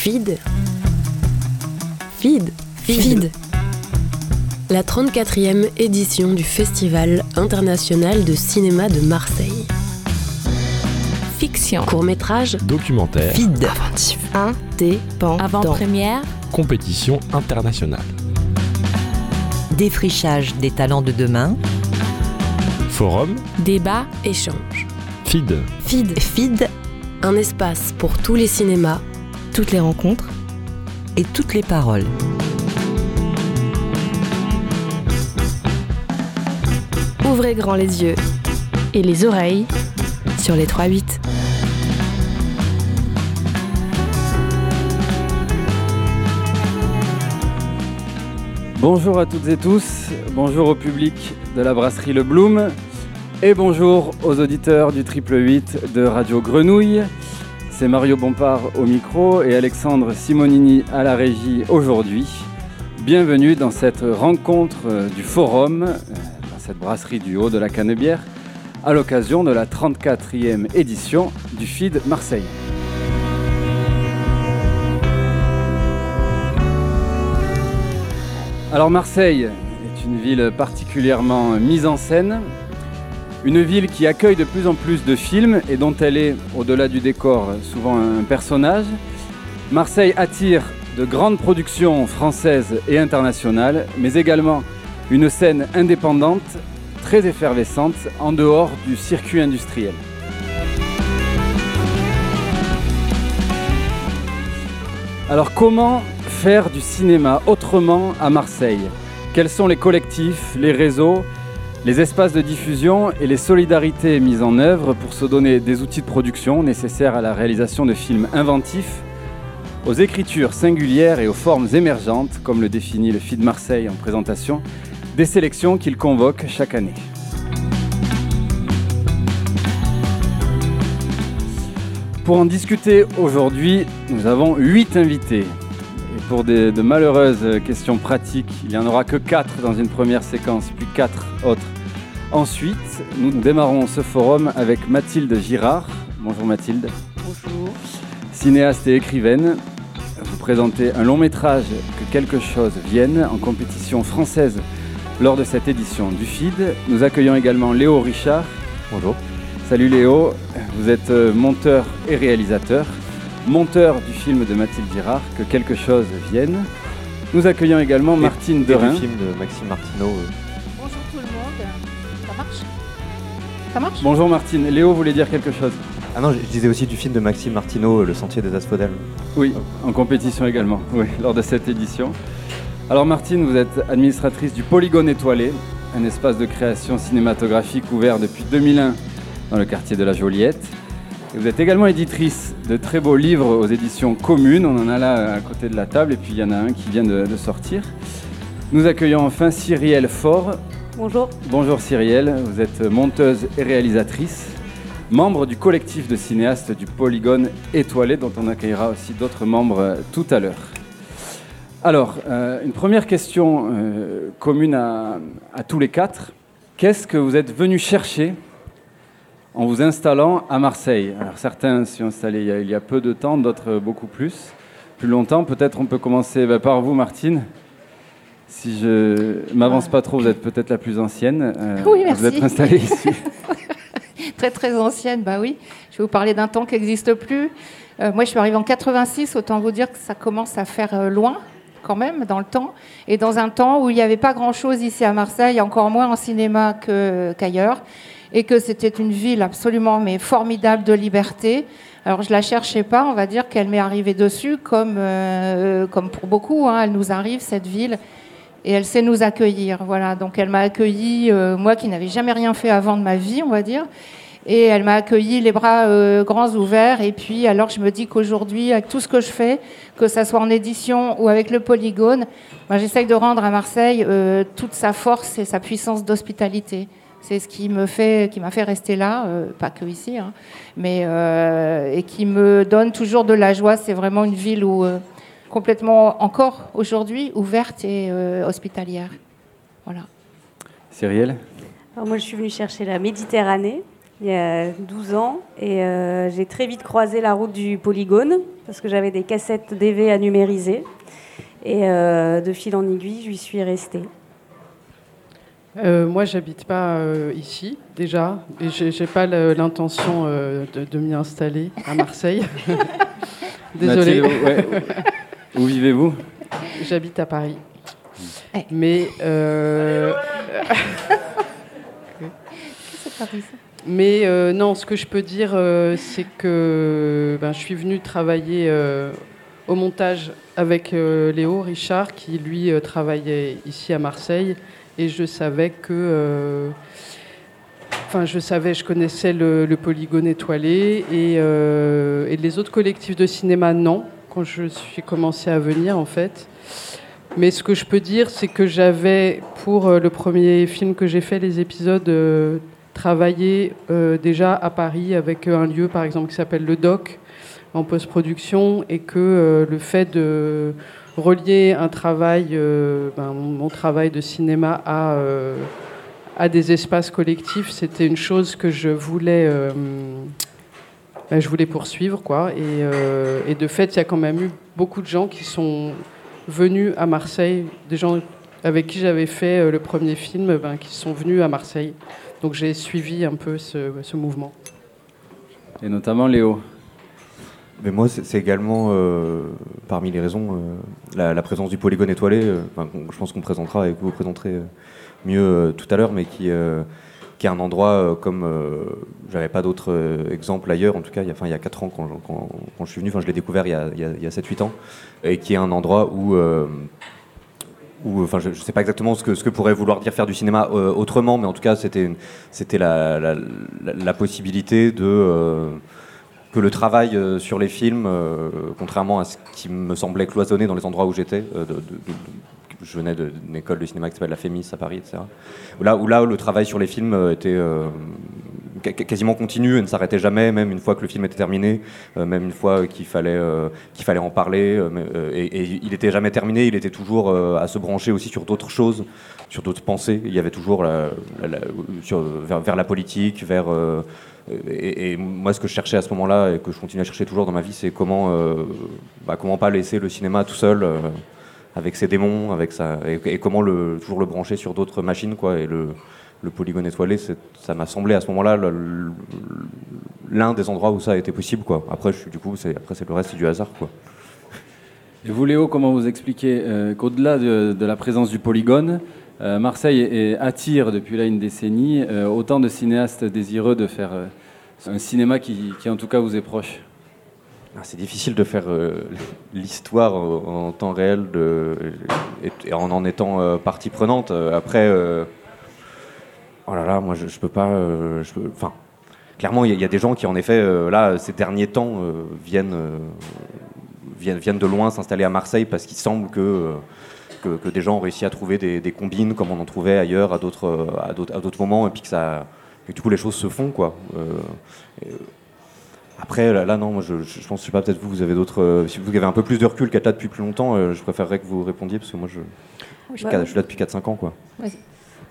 FID. La 34e édition du Festival international de cinéma de Marseille. Fiction, court-métrage, documentaire, FID, inventif, indépendant, avant-première, compétition internationale, défrichage des talents de demain, forum, débat, échange. FID. Un espace pour tous les cinémas, toutes les rencontres et toutes les paroles. Ouvrez grand les yeux et les oreilles sur les 3-8. Bonjour à toutes et tous, bonjour au public de la brasserie Le Bloom et bonjour aux auditeurs du 888 de Radio Grenouille. C'est Mario Bompard au micro et Alexandre Simonini à la régie aujourd'hui. Bienvenue dans cette rencontre du forum, dans cette brasserie du haut de la Canebière, à l'occasion de la 34e édition du FID Marseille. Alors Marseille est une ville particulièrement mise en scène. Une ville qui accueille de plus en plus de films et dont elle est, au-delà du décor, souvent un personnage. Marseille attire de grandes productions françaises et internationales, mais également une scène indépendante, très effervescente, en dehors du circuit industriel. Alors comment faire du cinéma autrement à Marseille ? Quels sont les collectifs, les réseaux, les espaces de diffusion et les solidarités mises en œuvre pour se donner des outils de production nécessaires à la réalisation de films inventifs, aux écritures singulières et aux formes émergentes, comme le définit le FID Marseille en présentation, des sélections qu'il convoque chaque année. Pour en discuter aujourd'hui, nous avons 8 invités. Et pour de malheureuses questions pratiques, il n'y en aura que 4 dans une première séquence, puis 4 autres. Ensuite, nous démarrons ce forum avec Mathilde Girard. Bonjour Mathilde. Bonjour. Cinéaste et écrivaine, vous présentez un long métrage, Que quelque chose vienne, en compétition française lors de cette édition du FID. Nous accueillons également Léo Richard. Bonjour. Salut Léo, vous êtes monteur et réalisateur. Monteur du film de Mathilde Girard, Que quelque chose vienne. Nous accueillons également Martine Derain. Du film de Maxime Martineau. Bonjour tout le monde. Ça marche ? Bonjour Martine. Léo voulait dire quelque chose. Ah non, je disais aussi du film de Maxime Martineau, Le sentier des Asphodèles. Oui, en compétition également, oui, lors de cette édition. Alors Martine, vous êtes administratrice du Polygone Étoilé, un espace de création cinématographique ouvert depuis 2001 dans le quartier de la Joliette. Et vous êtes également éditrice de très beaux livres aux éditions communes. On en a là à côté de la table et puis il y en a un qui vient de sortir. Nous accueillons enfin Cyrielle Faure. Bonjour. Bonjour Cyrielle, vous êtes monteuse et réalisatrice, membre du collectif de cinéastes du Polygone Étoilé dont on accueillera aussi d'autres membres tout à l'heure. Alors, une première question commune à tous les 4. Qu'est-ce que vous êtes venus chercher en vous installant à Marseille? Alors certains s'y sont installés il y a peu de temps, d'autres beaucoup plus longtemps. Peut-être on peut commencer par vous, Martine. Si je m'avance pas trop, vous êtes peut-être la plus ancienne. Oui, merci. Vous êtes installée ici. Très, très ancienne, bah oui. Je vais vous parler d'un temps qui n'existe plus. Moi, je suis arrivée en 86, autant vous dire que ça commence à faire loin, quand même, dans le temps. Et dans un temps où il n'y avait pas grand-chose ici à Marseille, encore moins en cinéma qu'ailleurs. Et que c'était une ville absolument mais formidable de liberté. Alors je la cherchais pas, on va dire qu'elle m'est arrivée dessus, comme pour beaucoup. Elle nous arrive cette ville et elle sait nous accueillir. Voilà, donc elle m'a accueillie, moi qui n'avais jamais rien fait avant de ma vie, on va dire. Et elle m'a accueillie les bras grands ouverts. Et puis alors je me dis qu'aujourd'hui, avec tout ce que je fais, que ça soit en édition ou avec le Polygone, j'essaye de rendre à Marseille toute sa force et sa puissance d'hospitalité. C'est ce qui m'a fait rester là, pas que ici, mais et qui me donne toujours de la joie. C'est vraiment une ville où complètement encore aujourd'hui ouverte et hospitalière. Voilà. Cyrielle ? Alors moi, je suis venue chercher la Méditerranée, il y a 12 ans, et j'ai très vite croisé la route du polygone, parce que j'avais des cassettes DV à numériser, et de fil en aiguille, j'y suis restée. Moi, j'habite pas ici, déjà, et j'ai pas l'intention de m'y installer à Marseille. Désolée. Nathalie, ouais. Où vivez-vous ? J'habite à Paris. Hey. Mais... Mais non, ce que je peux dire, c'est que je suis venue travailler au montage avec Léo Richard, qui lui travaillait ici à Marseille, et je savais que, je connaissais le Polygone Étoilé et les autres collectifs de cinéma, non, quand je suis commencée à venir en fait. Mais ce que je peux dire, c'est que j'avais, pour le premier film que j'ai fait, les épisodes, travaillé déjà à Paris avec un lieu, par exemple, qui s'appelle Le Doc, en post-production, et que le fait de relier un travail, mon travail de cinéma à des espaces collectifs, c'était une chose que je voulais poursuivre, quoi. Et de fait, il y a quand même eu beaucoup de gens qui sont... venus à Marseille, des gens avec qui j'avais fait le premier film, qui sont venus à Marseille. Donc j'ai suivi un peu ce mouvement. Et notamment Léo. Mais moi, c'est également, parmi les raisons, la présence du Polygone Étoilé, je pense qu'on présentera et que vous présenterez mieux tout à l'heure, mais qui est un endroit comme... j'avais pas d'autres exemples ailleurs, en tout cas, il y a 4 ans quand je suis venu, je l'ai découvert il y a 7-8 ans, et qui est un endroit où je sais pas exactement ce que pourrait vouloir dire faire du cinéma autrement, mais en tout cas, c'était la possibilité de... que le travail sur les films, contrairement à ce qui me semblait cloisonné dans les endroits où j'étais, je venais d'une école de cinéma qui s'appelle la Fémis à Paris, etc. Où le travail sur les films était quasiment continu et ne s'arrêtait jamais, même une fois que le film était terminé, même une fois qu'il fallait en parler. Et il n'était jamais terminé, il était toujours à se brancher aussi sur d'autres choses, sur d'autres pensées. Il y avait toujours vers la politique, vers... Et moi, ce que je cherchais à ce moment-là et que je continue à chercher toujours dans ma vie, c'est comment pas laisser le cinéma tout seul... avec ses démons, avec ça, et comment toujours le brancher sur d'autres machines, quoi. Et le Polygone Étoilé, ça m'a semblé à ce moment-là l'un des endroits où ça a été possible, quoi. Après, c'est le reste, c'est du hasard, quoi. Et vous, Léo, comment vous expliquez qu'au-delà de la présence du polygone, Marseille attire depuis là une décennie autant de cinéastes désireux de faire un cinéma qui en tout cas vous est proche? C'est difficile de faire l'histoire en temps réel et en étant partie prenante. Après, moi je peux pas. Clairement, il y a des gens qui, en effet, ces derniers temps, viennent de loin s'installer à Marseille parce qu'il semble que des gens ont réussi à trouver des combines comme on en trouvait ailleurs à d'autres moments, et puis que ça, et du coup, les choses se font, quoi. Après, non, moi, je pense, je sais pas, peut-être vous avez d'autres... si vous avez un peu plus de recul qu'être là depuis plus longtemps, je préférerais que vous répondiez, parce que moi, je suis là depuis 4-5 ans, quoi. Ouais.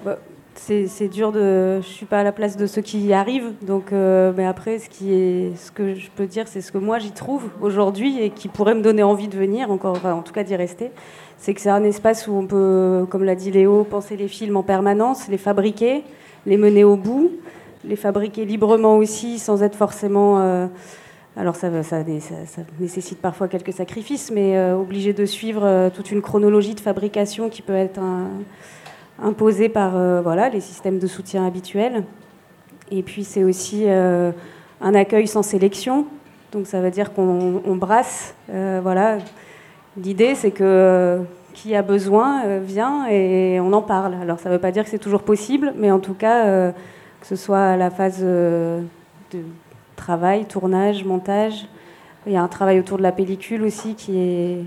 Bah, c'est dur de... Je suis pas à la place de ceux qui y arrivent, donc... mais après, ce que je peux dire, c'est ce que moi, j'y trouve aujourd'hui, et qui pourrait me donner envie de venir, en tout cas d'y rester. C'est que c'est un espace où on peut, comme l'a dit Léo, penser les films en permanence, les fabriquer, les mener au bout... les fabriquer librement aussi, sans être forcément... alors ça nécessite parfois quelques sacrifices, mais obligé de suivre toute une chronologie de fabrication qui peut être imposée par les systèmes de soutien habituels. Et puis c'est aussi un accueil sans sélection, donc ça veut dire qu'on brasse. L'idée, c'est que... qui a besoin vient et on en parle. Alors ça ne veut pas dire que c'est toujours possible, mais en tout cas... que ce soit la phase de travail, tournage, montage. Il y a un travail autour de la pellicule aussi qui est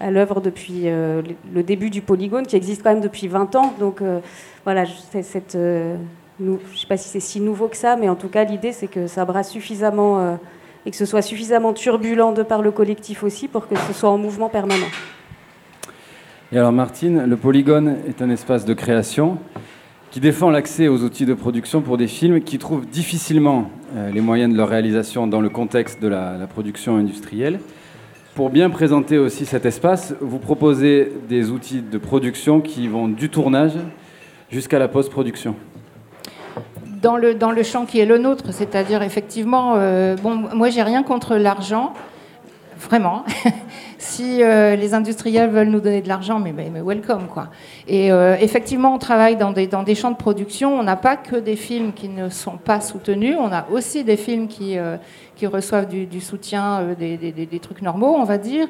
à l'œuvre depuis le début du polygone, qui existe quand même depuis 20 ans. Donc je ne sais pas si c'est si nouveau que ça, mais en tout cas l'idée c'est que ça brasse suffisamment et que ce soit suffisamment turbulent de par le collectif aussi pour que ce soit en mouvement permanent. Et alors Martine, le polygone est un espace de création. qui défend l'accès aux outils de production pour des films qui trouvent difficilement les moyens de leur réalisation dans le contexte de la production industrielle. Pour bien présenter aussi cet espace, vous proposez des outils de production qui vont du tournage jusqu'à la post-production. Dans le champ qui est le nôtre, c'est-à-dire effectivement, moi j'ai rien contre l'argent, vraiment. Si les industriels veulent nous donner de l'argent, mais welcome quoi. Et effectivement, on travaille dans des champs de production. On n'a pas que des films qui ne sont pas soutenus. On a aussi des films qui reçoivent du soutien, des trucs normaux, on va dire.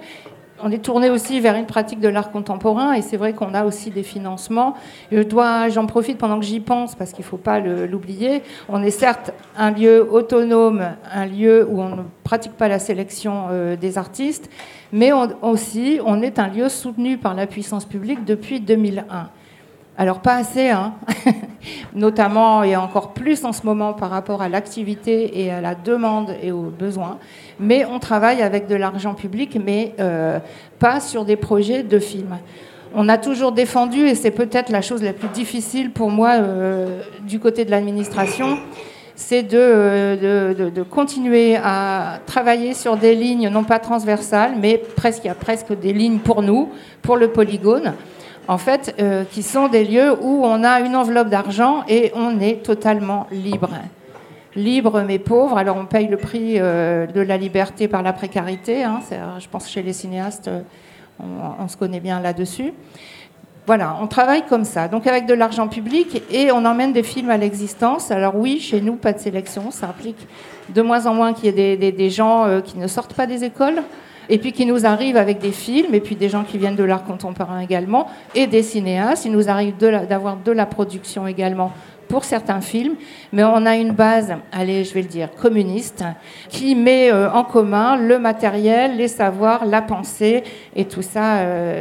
On est tourné aussi vers une pratique de l'art contemporain et c'est vrai qu'on a aussi des financements. J'en profite pendant que j'y pense parce qu'il ne faut pas l'oublier. On est certes un lieu autonome, un lieu où on ne pratique pas la sélection des artistes, mais on est un lieu soutenu par la puissance publique depuis 2001. Alors pas assez, hein. Notamment et encore plus en ce moment par rapport à l'activité et à la demande et aux besoins. Mais on travaille avec de l'argent public, mais pas sur des projets de films. On a toujours défendu, et c'est peut-être la chose la plus difficile pour moi du côté de l'administration, c'est de continuer à travailler sur des lignes non pas transversales, mais presque, il y a presque des lignes pour nous, pour le polygone. En fait, qui sont des lieux où on a une enveloppe d'argent et on est totalement libre. Libre mais pauvre. Alors on paye le prix de la liberté par la précarité. Hein. Je pense que chez les cinéastes, on se connaît bien là-dessus. Voilà, on travaille comme ça. Donc avec de l'argent public et on emmène des films à l'existence. Alors oui, chez nous, pas de sélection. Ça implique de moins en moins qu'il y ait des gens qui ne sortent pas des écoles. Et puis qui nous arrivent avec des films, et puis des gens qui viennent de l'art contemporain également, et des cinéastes. Il nous arrive d'avoir de la production également pour certains films. Mais on a une base, allez, je vais le dire, communiste, qui met en commun le matériel, les savoirs, la pensée, et tout ça,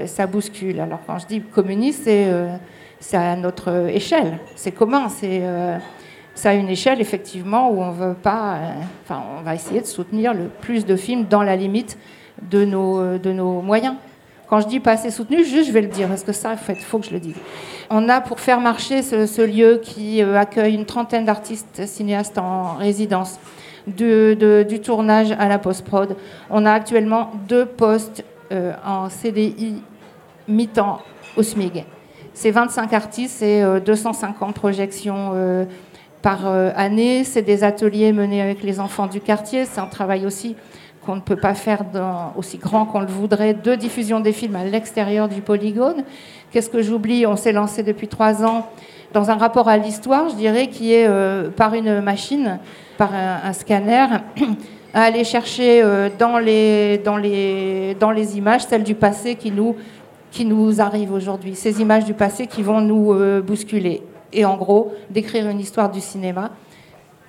ça bouscule. Alors quand je dis communiste, c'est à notre échelle, c'est commun, c'est à une échelle, effectivement, où on veut pas... on va essayer de soutenir le plus de films dans la limite de nos moyens. Quand je dis pas assez soutenu, juste je vais le dire, parce que ça, en fait, faut que je le dise. On a, pour faire marcher ce lieu qui accueille une trentaine d'artistes cinéastes en résidence, du tournage à la post-prod, on a actuellement 2 postes en CDI mi-temps au SMIG. C'est 25 artistes et 250 projections par année. C'est des ateliers menés avec les enfants du quartier. C'est un travail aussi qu'on ne peut pas faire aussi grand qu'on le voudrait, de diffusion des films à l'extérieur du polygone. Qu'est-ce que j'oublie ? On s'est lancé depuis 3 ans dans un rapport à l'histoire, je dirais, qui est par une machine, par un scanner, à aller chercher dans les images, celles du passé qui nous arrivent aujourd'hui, ces images du passé qui vont nous bousculer. Et en gros, d'écrire une histoire du cinéma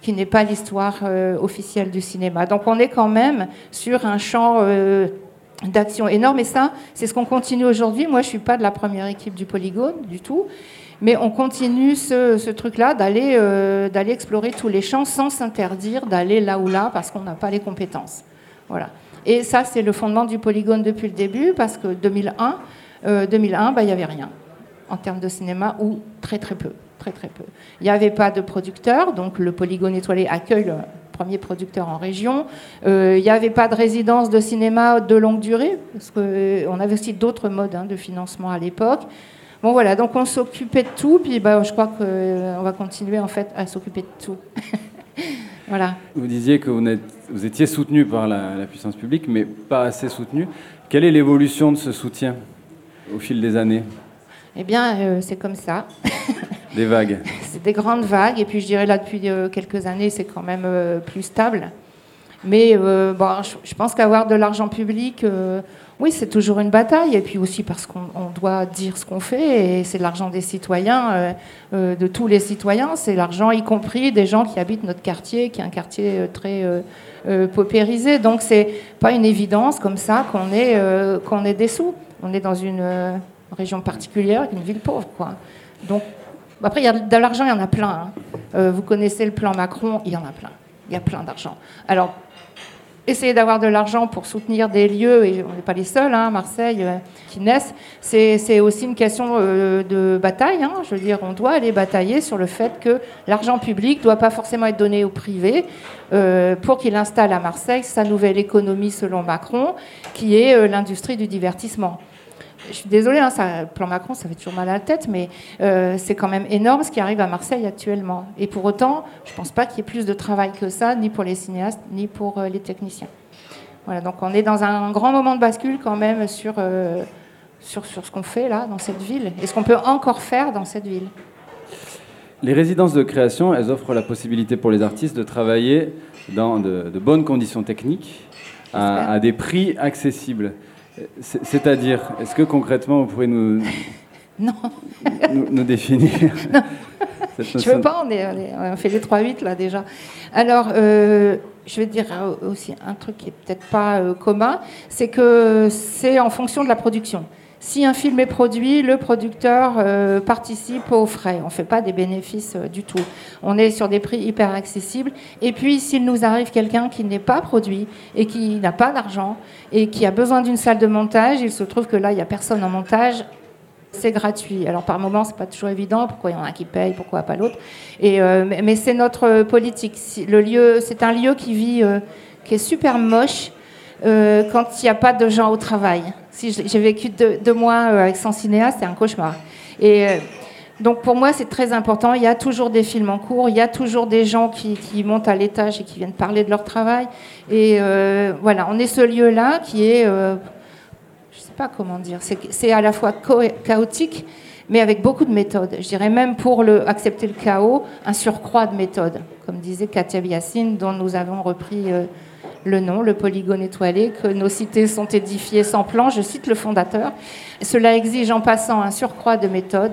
qui n'est pas l'histoire officielle du cinéma. Donc on est quand même sur un champ d'action énorme. Et ça, c'est ce qu'on continue aujourd'hui. Moi, je ne suis pas de la première équipe du polygone, du tout. Mais on continue ce truc-là d'aller explorer tous les champs sans s'interdire d'aller là ou là parce qu'on n'a pas les compétences. Voilà. Et ça, c'est le fondement du polygone depuis le début parce que 2001, il n'y avait rien en termes de cinéma ou très très peu. Très, très peu. Il n'y avait pas de producteur, donc le Polygone Étoilé accueille le premier producteur en région. Il n'y avait pas de résidence de cinéma de longue durée, parce qu'on avait aussi d'autres modes de financement à l'époque. Bon voilà, donc on s'occupait de tout, puis je crois qu'on va continuer en fait à s'occuper de tout. Voilà. Vous disiez que vous étiez soutenu par la puissance publique, mais pas assez soutenu. Quelle est l'évolution de ce soutien au fil des années ? Eh bien, c'est comme ça. Des vagues. C'est des grandes vagues. Et puis, je dirais, là, depuis quelques années, c'est quand même plus stable. Mais je pense qu'avoir de l'argent public, oui, c'est toujours une bataille. Et puis aussi parce qu'on doit dire ce qu'on fait. Et c'est de l'argent des citoyens, de tous les citoyens. C'est l'argent, y compris des gens qui habitent notre quartier, qui est un quartier très paupérisé. Donc, c'est pas une évidence comme ça qu'on est des sous. On est dans une région particulière, une ville pauvre, quoi. Donc, après, de l'argent, il y en a plein. Vous connaissez le plan Macron, il y en a plein. Il y a plein d'argent. Alors, essayer d'avoir de l'argent pour soutenir des lieux, et on n'est pas les seuls, Marseille, qui naissent, c'est aussi une question de bataille. Je veux dire, on doit aller batailler sur le fait que l'argent public ne doit pas forcément être donné au privé pour qu'il installe à Marseille sa nouvelle économie, selon Macron, qui est l'industrie du divertissement. Je suis désolée, ça, plan Macron, ça fait toujours mal à la tête, mais c'est quand même énorme ce qui arrive à Marseille actuellement. Et pour autant, je ne pense pas qu'il y ait plus de travail que ça, ni pour les cinéastes, ni pour les techniciens. Voilà, donc on est dans un grand moment de bascule quand même sur ce qu'on fait là, dans cette ville, et ce qu'on peut encore faire dans cette ville. Les résidences de création, elles offrent la possibilité pour les artistes de travailler dans de bonnes conditions techniques, à des prix accessibles. C'est-à-dire, est-ce que concrètement, vous pouvez nous définir non. Cette notion... Je ne veux pas, on fait les 3-8 là déjà. Alors, je vais dire aussi un truc qui n'est peut-être pas commun, c'est que c'est en fonction de la production. Si un film est produit, le producteur participe aux frais. On ne fait pas des bénéfices du tout. On est sur des prix hyper accessibles. Et puis, s'il nous arrive quelqu'un qui n'est pas produit et qui n'a pas d'argent et qui a besoin d'une salle de montage, il se trouve que là, il n'y a personne en montage. C'est gratuit. Alors, par moments, ce n'est pas toujours évident. Pourquoi il y en a un qui paye, pourquoi pas l'autre ? Mais c'est notre politique. Le lieu, c'est un lieu qui vit, qui est super moche quand il n'y a pas de gens au travail. Si j'ai vécu 2 mois avec 100 cinéastes, c'est un cauchemar. Et donc pour moi, c'est très important. Il y a toujours des films en cours, il y a toujours des gens qui montent à l'étage et qui viennent parler de leur travail. Et voilà, on est ce lieu-là qui est, je ne sais pas comment dire, c'est à la fois chaotique, mais avec beaucoup de méthodes. Je dirais même pour accepter le chaos, un surcroît de méthodes, comme disait Kateb Yacine, dont nous avons repris... le nom, le polygone étoilé, que nos cités sont édifiées sans plan, je cite le fondateur. Cela exige en passant un surcroît de méthode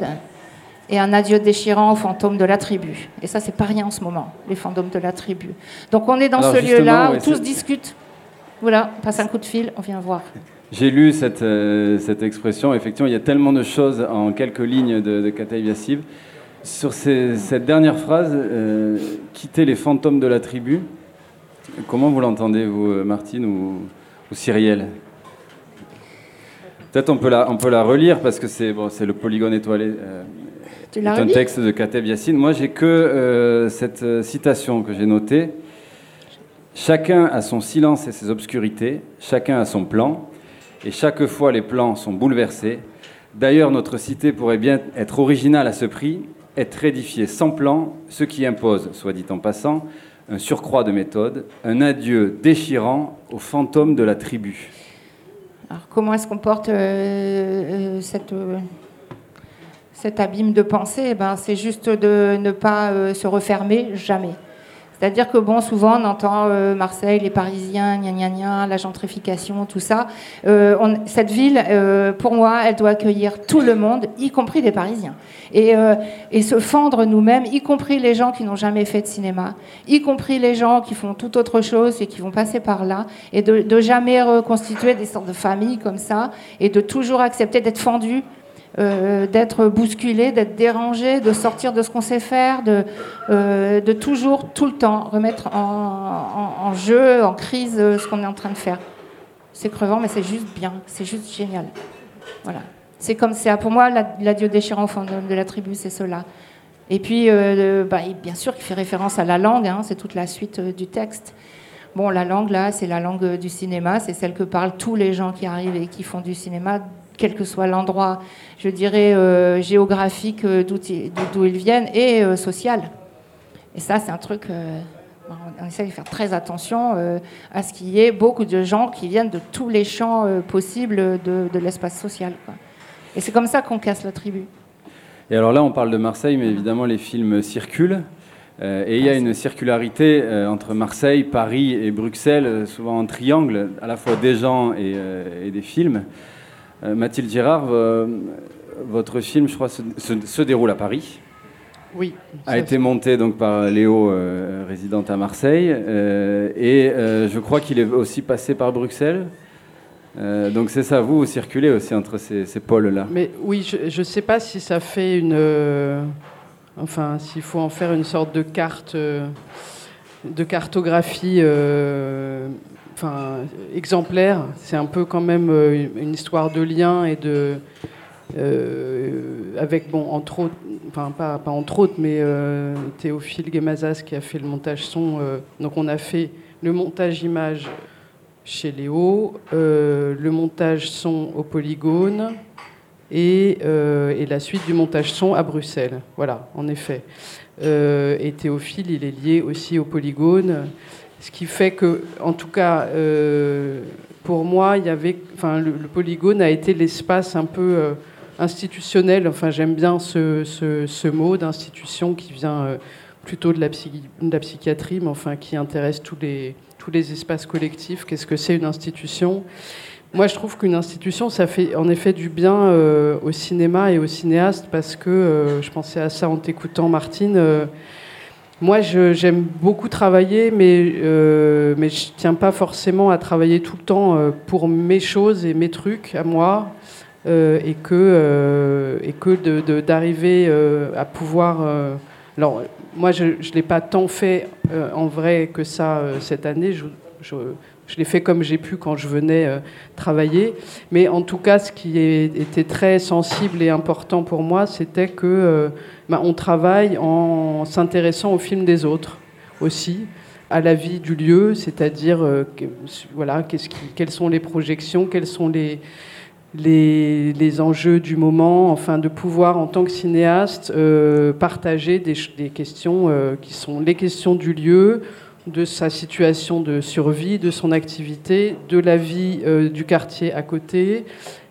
et un adieu déchirant aux fantômes de la tribu. Et ça, c'est pas rien en ce moment, les fantômes de la tribu. Donc on est dans ce lieu-là où tous discutent. Voilà, passe un coup de fil, on vient voir. J'ai lu cette expression, effectivement, il y a tellement de choses en quelques lignes de Kateb Yacine. Sur cette dernière phrase, quitter les fantômes de la tribu, comment vous l'entendez, vous, Martine ou Cyrielle ? Peut-être on peut la relire, parce que c'est le polygone étoilé. Tu l'as remis ? C'est un texte de Kateb Yacine. Moi, j'ai que cette citation que j'ai notée. « Chacun a son silence et ses obscurités, chacun a son plan, et chaque fois les plans sont bouleversés. D'ailleurs, notre cité pourrait bien être originale à ce prix, être édifiée sans plan, ce qui impose, soit dit en passant, un surcroît de méthode, un adieu déchirant aux fantômes de la tribu. » Alors, comment est-ce qu'on porte cet abîme de pensée ? C'est juste de ne pas se refermer jamais. C'est-à-dire que souvent on entend Marseille, les Parisiens, gna gna gna, la gentrification, tout ça. Cette ville, pour moi, elle doit accueillir tout le monde, y compris les Parisiens. Et se fendre nous-mêmes, y compris les gens qui n'ont jamais fait de cinéma, y compris les gens qui font tout autre chose et qui vont passer par là, et de jamais reconstituer des sortes de familles comme ça, et de toujours accepter d'être fendus. D'être bousculé, d'être dérangé, de sortir de ce qu'on sait faire, de toujours, tout le temps, remettre en jeu, en crise ce qu'on est en train de faire. C'est crevant, mais c'est juste bien, c'est juste génial. Voilà. C'est comme ça. Pour moi, l'adieu déchirant au fond de la tribu, c'est cela. Et puis, bien sûr, il fait référence à la langue, c'est toute la suite du texte. Bon, la langue, là, c'est la langue du cinéma, c'est celle que parlent tous les gens qui arrivent et qui font du cinéma, quel que soit l'endroit, je dirais, géographique d'où ils viennent, et social. Et ça, c'est un truc... on essaie de faire très attention à ce qu'il y ait beaucoup de gens qui viennent de tous les champs possibles de l'espace social, quoi. Et c'est comme ça qu'on casse la tribu. Et alors là, on parle de Marseille, mais évidemment, les films circulent. Et il y a une circularité entre Marseille, Paris et Bruxelles, souvent en triangle, à la fois des gens et des films. Mathilde Girard, votre film, je crois, se déroule à Paris. Oui. A été monté donc par Léo, résidente à Marseille, et je crois qu'il est aussi passé par Bruxelles. Donc c'est ça, vous circulez aussi entre ces pôles-là. Mais oui, je ne sais pas si ça fait s'il faut en faire une sorte de carte, de cartographie enfin, exemplaire. C'est un peu quand même une histoire de lien et de... avec, bon, entre autres, enfin, pas entre autres, mais Théophile Guemazas qui a fait le montage son. Donc on a fait le montage image chez Léo, le montage son au Polygone et la suite du montage son à Bruxelles. Voilà, en effet. Et Théophile, il est lié aussi au Polygone, ce qui fait que, en tout cas... pour moi, il y avait, enfin, le Polygone a été l'espace un peu institutionnel. Enfin, j'aime bien ce mot d'institution qui vient plutôt de la psychiatrie, mais enfin qui intéresse tous les espaces collectifs. Qu'est-ce que c'est une institution ? Moi, je trouve qu'une institution, ça fait en effet du bien au cinéma et aux cinéastes, parce que je pensais à ça en t'écoutant, Martine. Moi, j'aime beaucoup travailler, mais je tiens pas forcément à travailler tout le temps pour mes choses et mes trucs à moi, et que d'arriver à pouvoir. Alors, moi, je l'ai pas tant fait en vrai que ça cette année. Je l'ai fait comme j'ai pu quand je venais travailler. Mais en tout cas, ce qui était très sensible et important pour moi, c'était que on travaille en s'intéressant aux films des autres aussi, à la vie du lieu, c'est-à-dire voilà, quelles sont les projections, quels sont les enjeux du moment, enfin de pouvoir en tant que cinéaste partager des questions qui sont les questions du lieu, de sa situation de survie, de son activité, de la vie du quartier à côté,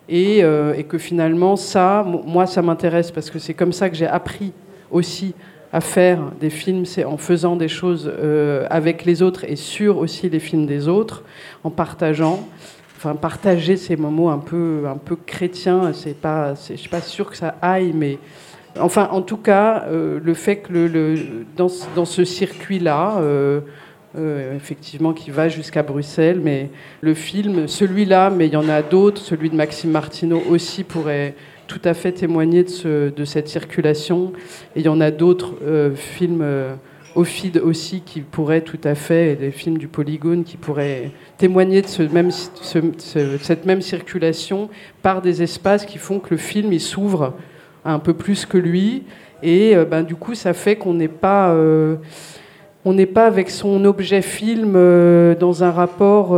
et que finalement, ça, moi, ça m'intéresse, parce que c'est comme ça que j'ai appris aussi à faire des films, c'est en faisant des choses avec les autres et sur aussi les films des autres, en partageant. Enfin, partager, c'est mon mot un peu chrétien, je suis pas sûre que ça aille, mais... Enfin, en tout cas, le fait que dans ce circuit-là, effectivement, qui va jusqu'à Bruxelles, mais le film, celui-là, mais il y en a d'autres, celui de Maxime Martineau aussi pourrait tout à fait témoigner de cette circulation. Et il y en a d'autres films au FID aussi qui pourraient tout à fait, et des films du Polygone qui pourraient témoigner de cette même circulation par des espaces qui font que le film, il s'ouvre un peu plus que lui, et du coup ça fait qu'on n'est pas avec son objet film dans un rapport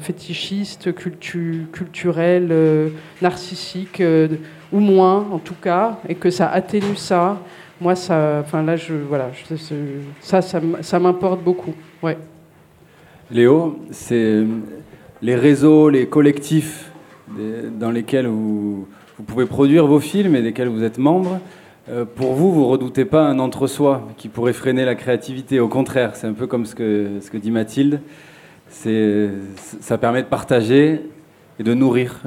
fétichiste, culturel, narcissique ou moins en tout cas, et que ça atténue ça. Moi ça, enfin là ça m'importe beaucoup. Ouais. Léo, c'est les réseaux, les collectifs dans lesquels vous pouvez produire vos films et desquels vous êtes membre, pour vous redoutez pas un entre-soi qui pourrait freiner la créativité. Au contraire, c'est un peu comme ce que dit Mathilde. Ça permet de partager et de nourrir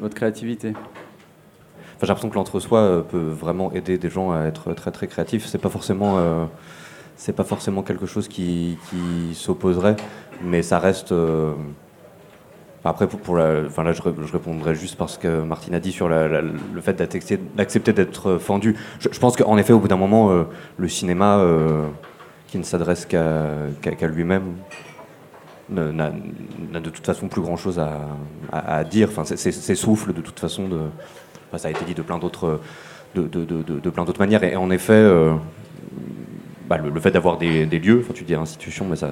votre créativité. Enfin, j'ai l'impression que l'entre-soi peut vraiment aider des gens à être très très créatifs. C'est pas forcément quelque chose qui s'opposerait, mais ça reste... Après, je répondrai juste parce que Martine a dit sur le fait d'accepter d'être fendu. Je pense qu'en effet, au bout d'un moment, le cinéma qui ne s'adresse qu'à lui-même n'a de toute façon plus grand-chose à dire. Enfin, c'est souffle de toute façon. Ça a été dit de plein d'autres manières. Et en effet, le fait d'avoir des lieux, tu dis institution, mais ça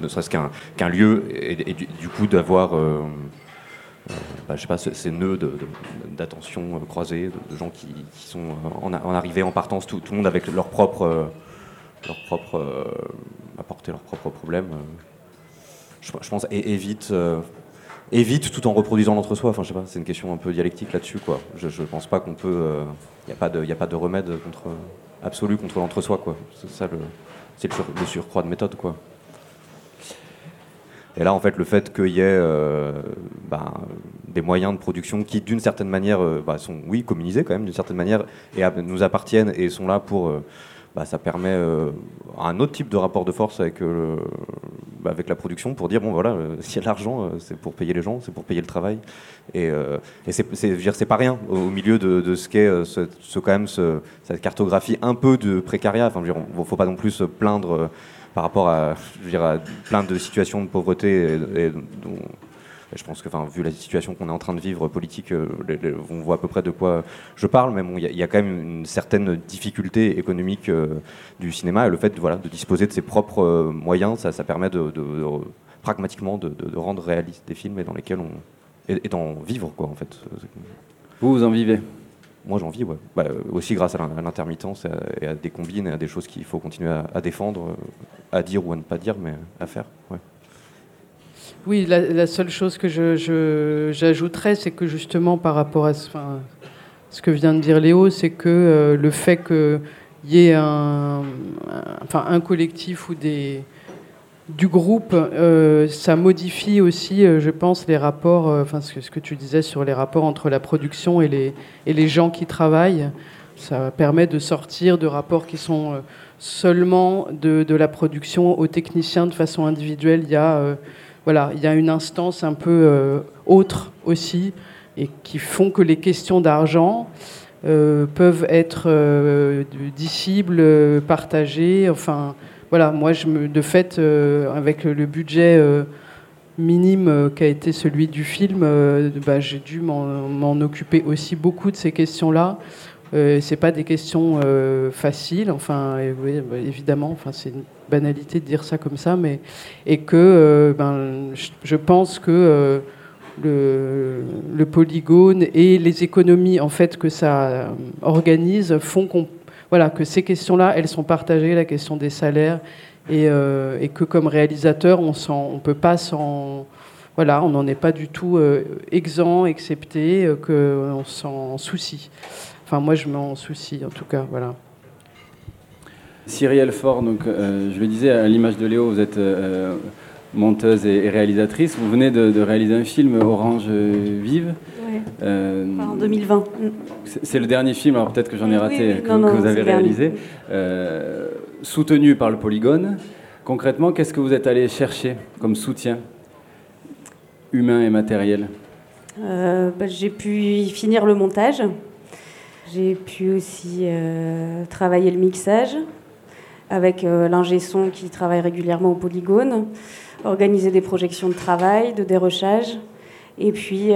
ne serait-ce qu'un lieu, et du coup d'avoir ces nœuds d'attention croisée, de gens qui sont en arrivée, en partance, tout le monde avec leurs propres problèmes, je pense, et évite tout en reproduisant l'entre-soi. Enfin, je sais pas, c'est une question un peu dialectique là-dessus, quoi. Je pense pas qu'on peut... Il n'y a pas de remède absolu contre l'entre-soi, quoi. C'est ça le surcroît de méthode, quoi. Et là, en fait, le fait qu'il y ait des moyens de production qui, d'une certaine manière, sont, oui, communisés quand même, d'une certaine manière, et nous appartiennent et sont là pour... ça permet un autre type de rapport de force avec la production, pour dire, bon, voilà, s'il y a de l'argent, c'est pour payer les gens, c'est pour payer le travail. Et c'est pas rien, au milieu de ce qu'est cette cartographie un peu de précariat. Enfin, je veux dire, faut pas non plus se plaindre... par rapport à, je veux dire, à plein de situations de pauvreté et dont... Je pense que, enfin, vu la situation qu'on est en train de vivre politique, on voit à peu près de quoi je parle. Mais bon, il y a quand même une certaine difficulté économique du cinéma. Et le fait de disposer de ses propres moyens, ça permet pragmatiquement de rendre réaliste des films et dans lesquels et d'en vivre, quoi, en fait. Vous en vivez ? Moi, j'en vis, ouais. Bah, aussi grâce à l'intermittence et à des combines et à des choses qu'il faut continuer à défendre, à dire ou à ne pas dire, mais à faire, ouais. Oui, la seule chose que j'ajouterais, c'est que justement par rapport à ce que vient de dire Léo, c'est que le fait qu'il y ait un collectif ou du groupe, ça modifie aussi, je pense, les rapports, ce que tu disais sur les rapports entre la production et les gens qui travaillent. Ça permet de sortir de rapports qui sont seulement de la production aux techniciens de façon individuelle. Il y a une instance un peu autre aussi, et qui font que les questions d'argent peuvent être discibles, partagées. Enfin, voilà, moi, avec le budget minime qu'a été celui du film, j'ai dû m'en occuper aussi beaucoup de ces questions-là. C'est pas des questions faciles, évidemment. Enfin, c'est une banalité de dire ça comme ça, mais et que je pense que le polygone et les économies en fait que ça organise font que ces questions-là, elles sont partagées, la question des salaires, et que comme réalisateur, on peut pas s'en... Voilà, on n'en est pas du tout exempt, excepté, qu'on s'en soucie. Enfin, moi, je m'en soucie, en tout cas, voilà. Cyrielle Faure, donc, je le disais, à l'image de Léo, vous êtes monteuse et réalisatrice. Vous venez de réaliser un film, Orange Vive. Oui, en 2020. C'est le dernier film, alors peut-être que j'en ai raté, que vous avez réalisé. Soutenu par le Polygone. Concrètement, qu'est-ce que vous êtes allé chercher comme soutien humain et matériel ? J'ai pu finir le montage. J'ai pu aussi travailler le mixage avec l'ingé son qui travaille régulièrement au Polygone, organiser des projections de travail, de dérochage. Et puis,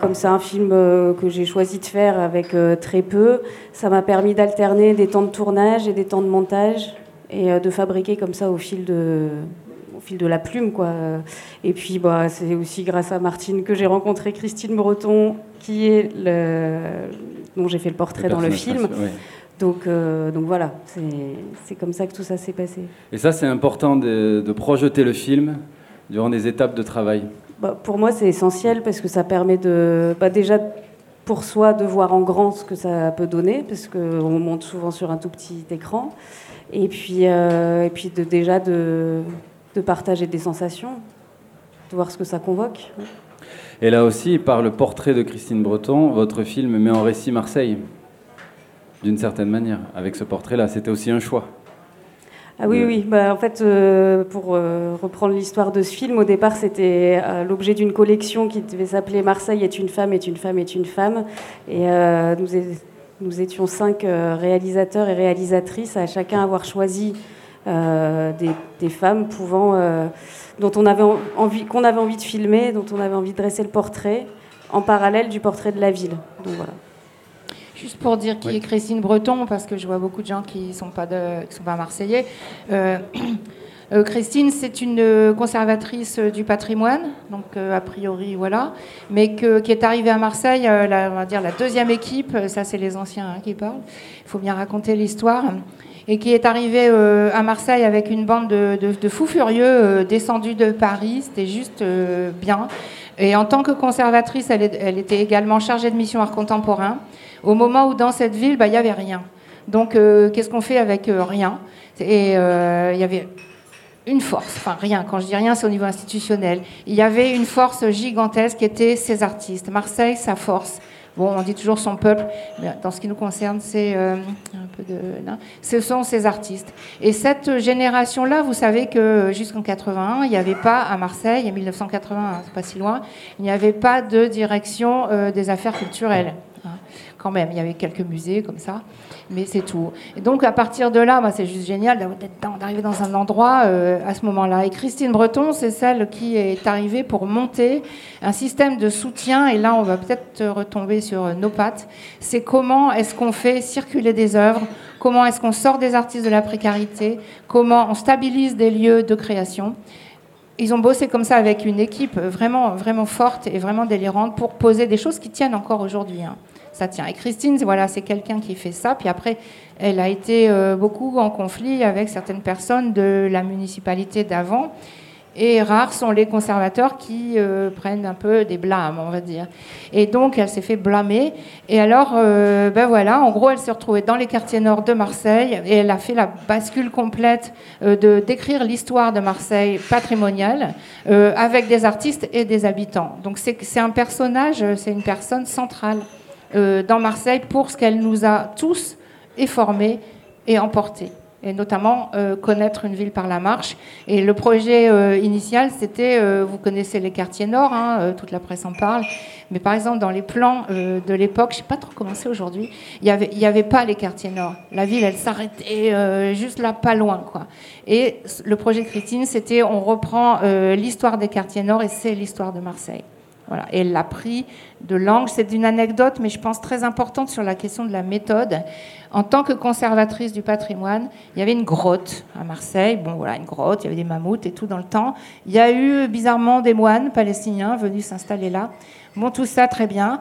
comme c'est un film que j'ai choisi de faire avec très peu, ça m'a permis d'alterner des temps de tournage et des temps de montage et de fabriquer comme ça au fil de la plume, quoi. Et puis c'est aussi grâce à Martine que j'ai rencontré Christine Breton, qui est dont j'ai fait le portrait dans le film. Ouais. Donc voilà, c'est comme ça que tout ça s'est passé. Et ça, c'est important de projeter le film durant des étapes de travail. Pour moi, c'est essentiel parce que ça permet de déjà pour soi de voir en grand ce que ça peut donner, parce qu'on monte souvent sur un tout petit écran, et puis de partager des sensations, de voir ce que ça convoque. Et là aussi, par le portrait de Christine Breton, votre film met en récit Marseille, d'une certaine manière, avec ce portrait-là. C'était aussi un choix. Ah oui, oui. En fait, pour reprendre l'histoire de ce film, au départ, c'était l'objet d'une collection qui devait s'appeler « Marseille est une femme, est une femme, est une femme ». Et nous étions 5 réalisateurs et réalisatrices à chacun avoir choisi des femmes pouvant qu'on avait envie de filmer, dont on avait envie de dresser le portrait en parallèle du portrait de la ville. Donc voilà. Juste pour dire qui est Christine Breton, parce que je vois beaucoup de gens qui sont pas marseillais. Christine, c'est une conservatrice du patrimoine, donc a priori voilà, mais qui est arrivée à Marseille, on va dire la deuxième équipe, ça c'est les anciens qui parlent. Il faut bien raconter l'histoire. Et qui est arrivé à Marseille avec une bande de fous furieux descendus de Paris. C'était juste bien. Et en tant que conservatrice, elle était également chargée de mission art contemporain. Au moment où, dans cette ville, il n'y avait rien. Donc, qu'est-ce qu'on fait avec rien ? Et il y avait une force. Enfin, rien. Quand je dis rien, c'est au niveau institutionnel. Il y avait une force gigantesque qui était ces artistes. Marseille, sa force. Bon, on dit toujours son peuple, mais dans ce qui nous concerne, c'est ce sont ces artistes. Et cette génération-là, vous savez que jusqu'en 81, il n'y avait pas à Marseille, en 1981, c'est pas si loin, il n'y avait pas de direction des affaires culturelles. hein. Quand même, il y avait quelques musées comme ça, mais c'est tout. Et donc à partir de là, bah, c'est juste génial d'arriver dans un endroit à ce moment-là. Et Christine Breton, c'est celle qui est arrivée pour monter un système de soutien, et là on va peut-être retomber sur nos pattes, c'est comment est-ce qu'on fait circuler des œuvres, comment est-ce qu'on sort des artistes de la précarité, comment on stabilise des lieux de création. Ils ont bossé comme ça avec une équipe vraiment, vraiment forte et vraiment délirante pour poser des choses qui tiennent encore aujourd'hui. Ça tient. Et Christine, voilà, c'est quelqu'un qui fait ça. Puis après, elle a été beaucoup en conflit avec certaines personnes de la municipalité d'avant. Et rares sont les conservateurs qui prennent un peu des blâmes, on va dire. Et donc, elle s'est fait blâmer. Et alors, ben voilà, en gros, elle s'est retrouvée dans les quartiers nord de Marseille et elle a fait la bascule complète de décrire l'histoire de Marseille patrimoniale avec des artistes et des habitants. Donc, c'est un personnage, c'est une personne centrale dans Marseille pour ce qu'elle nous a tous formés et emportés. Et notamment connaître une ville par la marche. Et le projet initial, c'était, vous connaissez les quartiers nord, hein, toute la presse en parle, mais par exemple dans les plans de l'époque, je ne sais pas trop comment c'est aujourd'hui, il n'y avait pas les quartiers nord. La ville, elle s'arrêtait juste là, pas loin, quoi. Et le projet de Christine, c'était on reprend l'histoire des quartiers nord et c'est l'histoire de Marseille. Voilà. Et elle l'a pris de l'angle. C'est une anecdote, mais je pense très importante sur la question de la méthode. En tant que conservatrice du patrimoine, il y avait une grotte à Marseille. Bon, voilà, une grotte, il y avait des mammouths et tout dans le temps. Il y a eu, bizarrement, des moines palestiniens venus s'installer là. Bon, tout ça, très bien.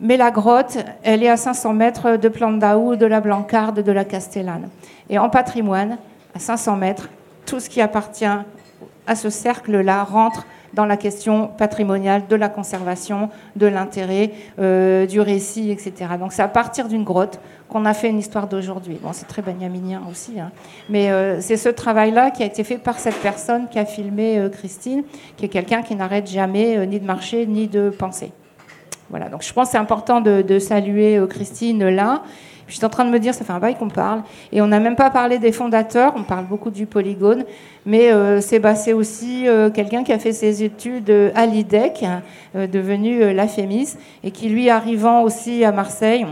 Mais la grotte, elle est à 500 mètres de Plandaou, de la Blancarde, de la Castellane. Et en patrimoine, à 500 mètres, tout ce qui appartient à ce cercle-là rentre dans la question patrimoniale de la conservation, de l'intérêt, du récit, etc. Donc c'est à partir d'une grotte qu'on a fait une histoire d'aujourd'hui. Bon, c'est très benjaminien aussi, hein. Mais c'est ce travail-là qui a été fait par cette personne qui a filmé Christine, qui est quelqu'un qui n'arrête jamais ni de marcher, ni de penser. Voilà, donc je pense que c'est important de saluer Christine là. Je suis en train de me dire, ça fait un bail qu'on parle, et on n'a même pas parlé des fondateurs, on parle beaucoup du polygone, mais c'est aussi quelqu'un qui a fait ses études à l'IDEC, devenu la Fémis, et qui lui, arrivant aussi à Marseille,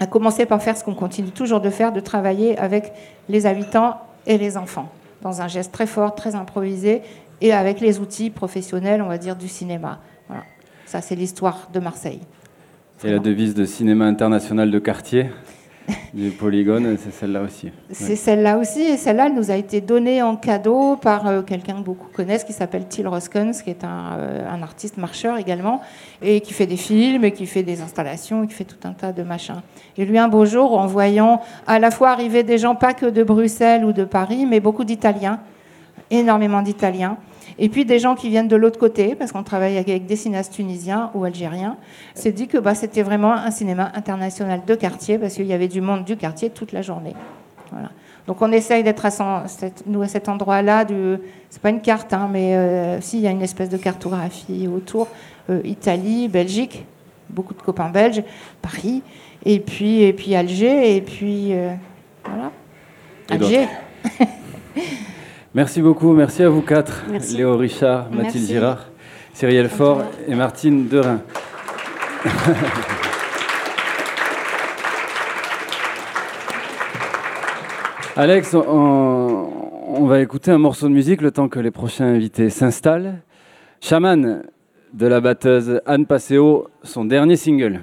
a commencé par faire ce qu'on continue toujours de faire, de travailler avec les habitants et les enfants, dans un geste très fort, très improvisé, et avec les outils professionnels, on va dire, du cinéma. Voilà. Ça, c'est l'histoire de Marseille. Vraiment. Et la devise de cinéma international de quartier du polygone, c'est celle-là aussi. Ouais. C'est celle-là aussi, et celle-là, elle nous a été donnée en cadeau par quelqu'un que beaucoup connaissent, qui s'appelle Till Roskens, qui est un artiste marcheur également, et qui fait des films, et qui fait des installations, et qui fait tout un tas de machins. Et lui, un beau jour, en voyant à la fois arriver des gens, pas que de Bruxelles ou de Paris, mais beaucoup d'Italiens, énormément d'Italiens, et puis des gens qui viennent de l'autre côté, parce qu'on travaille avec des cinéastes tunisiens ou algériens, s'est dit que bah, c'était vraiment un cinéma international de quartier, parce qu'il y avait du monde du quartier toute la journée. Voilà. Donc on essaye d'être nous, à cet endroit-là, c'est pas une carte, hein, mais s'il y a une espèce de cartographie autour, Italie, Belgique, beaucoup de copains belges, Paris, et puis Alger, et puis voilà, Alger. Merci beaucoup, merci à vous quatre, merci. Léo Richard, Mathilde Girard, Cyrielle Faure et Martine Derain. Alex, on va écouter un morceau de musique le temps que les prochains invités s'installent. Chaman de la batteuse Anne Passeo, son dernier single.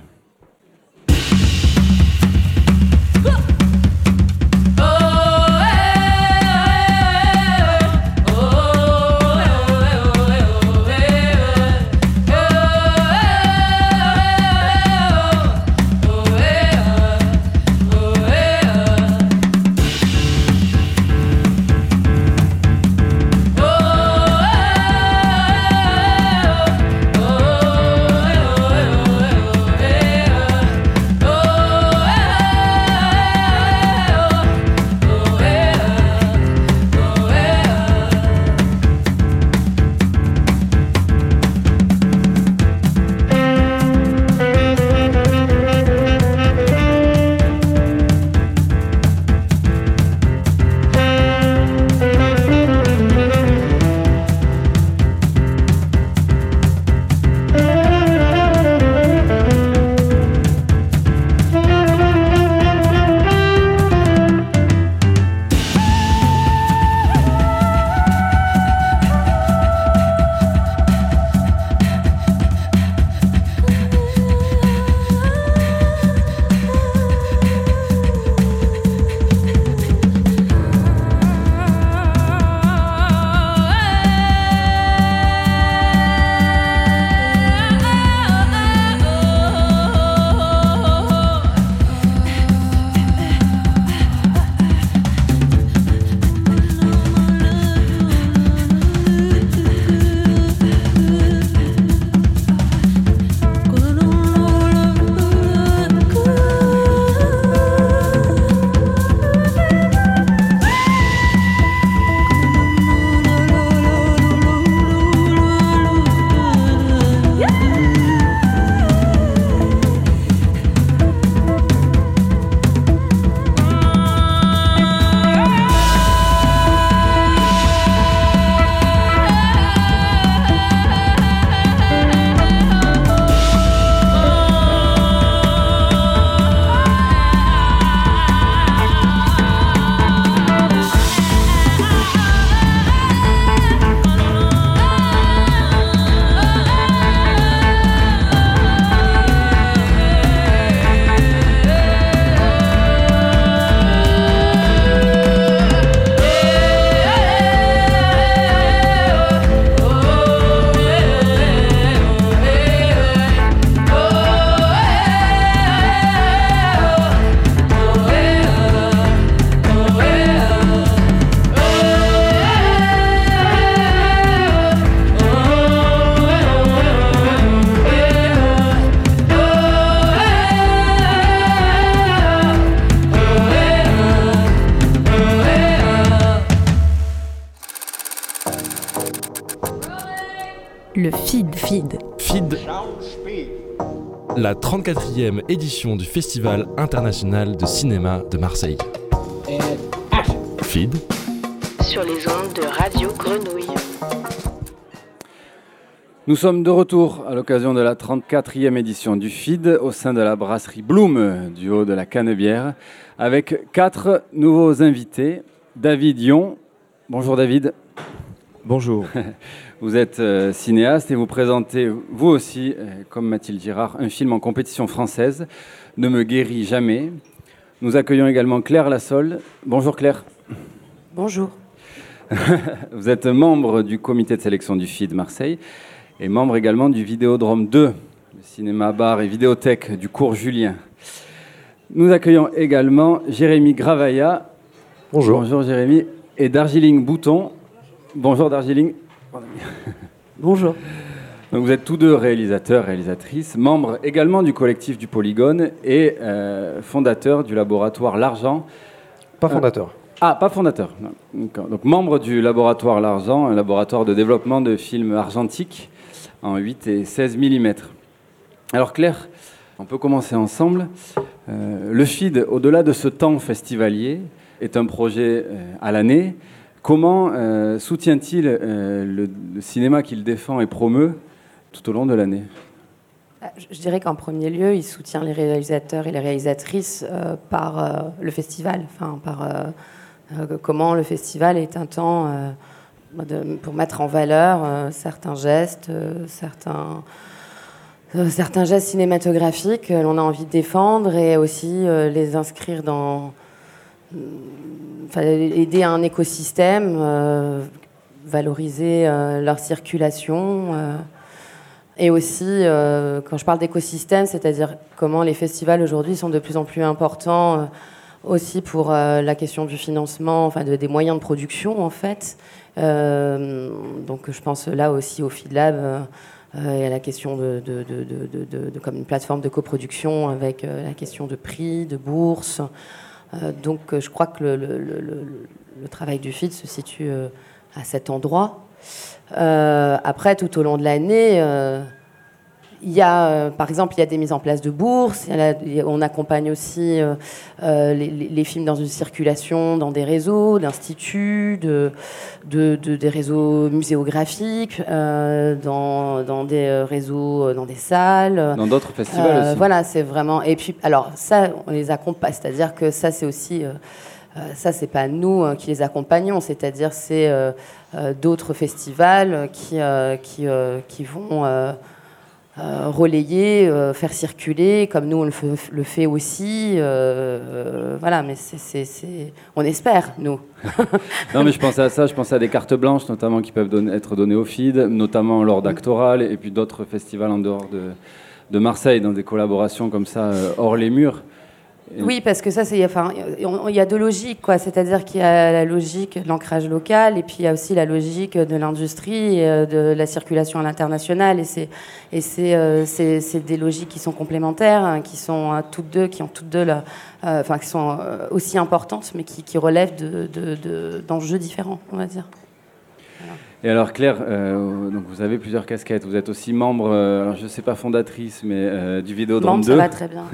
Le FID. La 34e édition du Festival international de cinéma de Marseille. FID. Sur les ondes de Radio Grenouille. Nous sommes de retour à l'occasion de la 34e édition du FID au sein de la brasserie Bloom du haut de la Canebière avec 4 nouveaux invités. David Yon. Bonjour David. Bonjour. Vous êtes cinéaste et vous présentez vous aussi, comme Mathilde Girard, un film en compétition française, Ne me guéris jamais. Nous accueillons également Claire Lasolle. Bonjour Claire. Bonjour. Vous êtes membre du comité de sélection du FID Marseille. Et membre également du Vidéodrome 2, le cinéma, bar et vidéothèque du Cours Julien. Nous accueillons également Jérémy Gravayat. Bonjour. Bonjour Jérémy. Et Darjeeling Bouton. Bonjour Darjeeling. Bonjour. Donc vous êtes tous deux réalisateurs, réalisatrices, membres également du collectif du Polygone et fondateurs du laboratoire L'Argent. Pas fondateur. Pas fondateur. Donc membre du laboratoire L'Argent, un laboratoire de développement de films argentiques en 8 et 16 mm. Alors Claire, on peut commencer ensemble. Le FID, au-delà de ce temps festivalier, est un projet à l'année. Comment soutient-il le cinéma qu'il défend et promeut tout au long de l'année ? Je dirais qu'en premier lieu, il soutient les réalisateurs et les réalisatrices par le festival. Enfin, par comment le festival est un temps... pour mettre en valeur certains gestes cinématographiques que l'on a envie de défendre et aussi les inscrire dans... Enfin, aider à un écosystème, valoriser leur circulation. Et aussi, quand je parle d'écosystème, c'est-à-dire comment les festivals aujourd'hui sont de plus en plus importants aussi pour la question du financement, enfin des moyens de production en fait. Donc je pense là aussi au FID Lab et à la question de comme une plateforme de coproduction avec la question de prix, de bourse. Donc je crois que le travail du FID se situe à cet endroit. Après, tout au long de l'année, il y a des mises en place de bourses, on accompagne aussi les films dans une circulation, dans des réseaux, d'instituts, des réseaux muséographiques, dans des réseaux, dans des salles. Dans d'autres festivals aussi. Voilà, c'est vraiment... Et puis, alors, ça, on les accompagne, c'est-à-dire que ça, c'est aussi... ça, c'est pas nous qui les accompagnons, c'est-à-dire c'est d'autres festivals qui vont... relayer, faire circuler, comme nous on le fait aussi. Voilà, mais c'est... on espère, nous. Non, mais je pensais à ça, je pensais à des cartes blanches, notamment, qui peuvent être données au FID, notamment lors d'Actoral, et puis d'autres festivals en dehors de Marseille, dans des collaborations comme ça, hors les murs. Et... Oui, parce que ça, il y a deux logiques, quoi. C'est-à-dire qu'il y a la logique de l'ancrage local, et puis il y a aussi la logique de l'industrie, et de la circulation à l'international. Et c'est des logiques qui sont complémentaires, hein, qui sont aussi importantes, mais qui relèvent d'enjeux différents, on va dire. Voilà. Et alors Claire, donc vous avez plusieurs casquettes. Vous êtes aussi membre, je ne sais pas fondatrice, mais du Vidéodrome 2. Ça va très bien.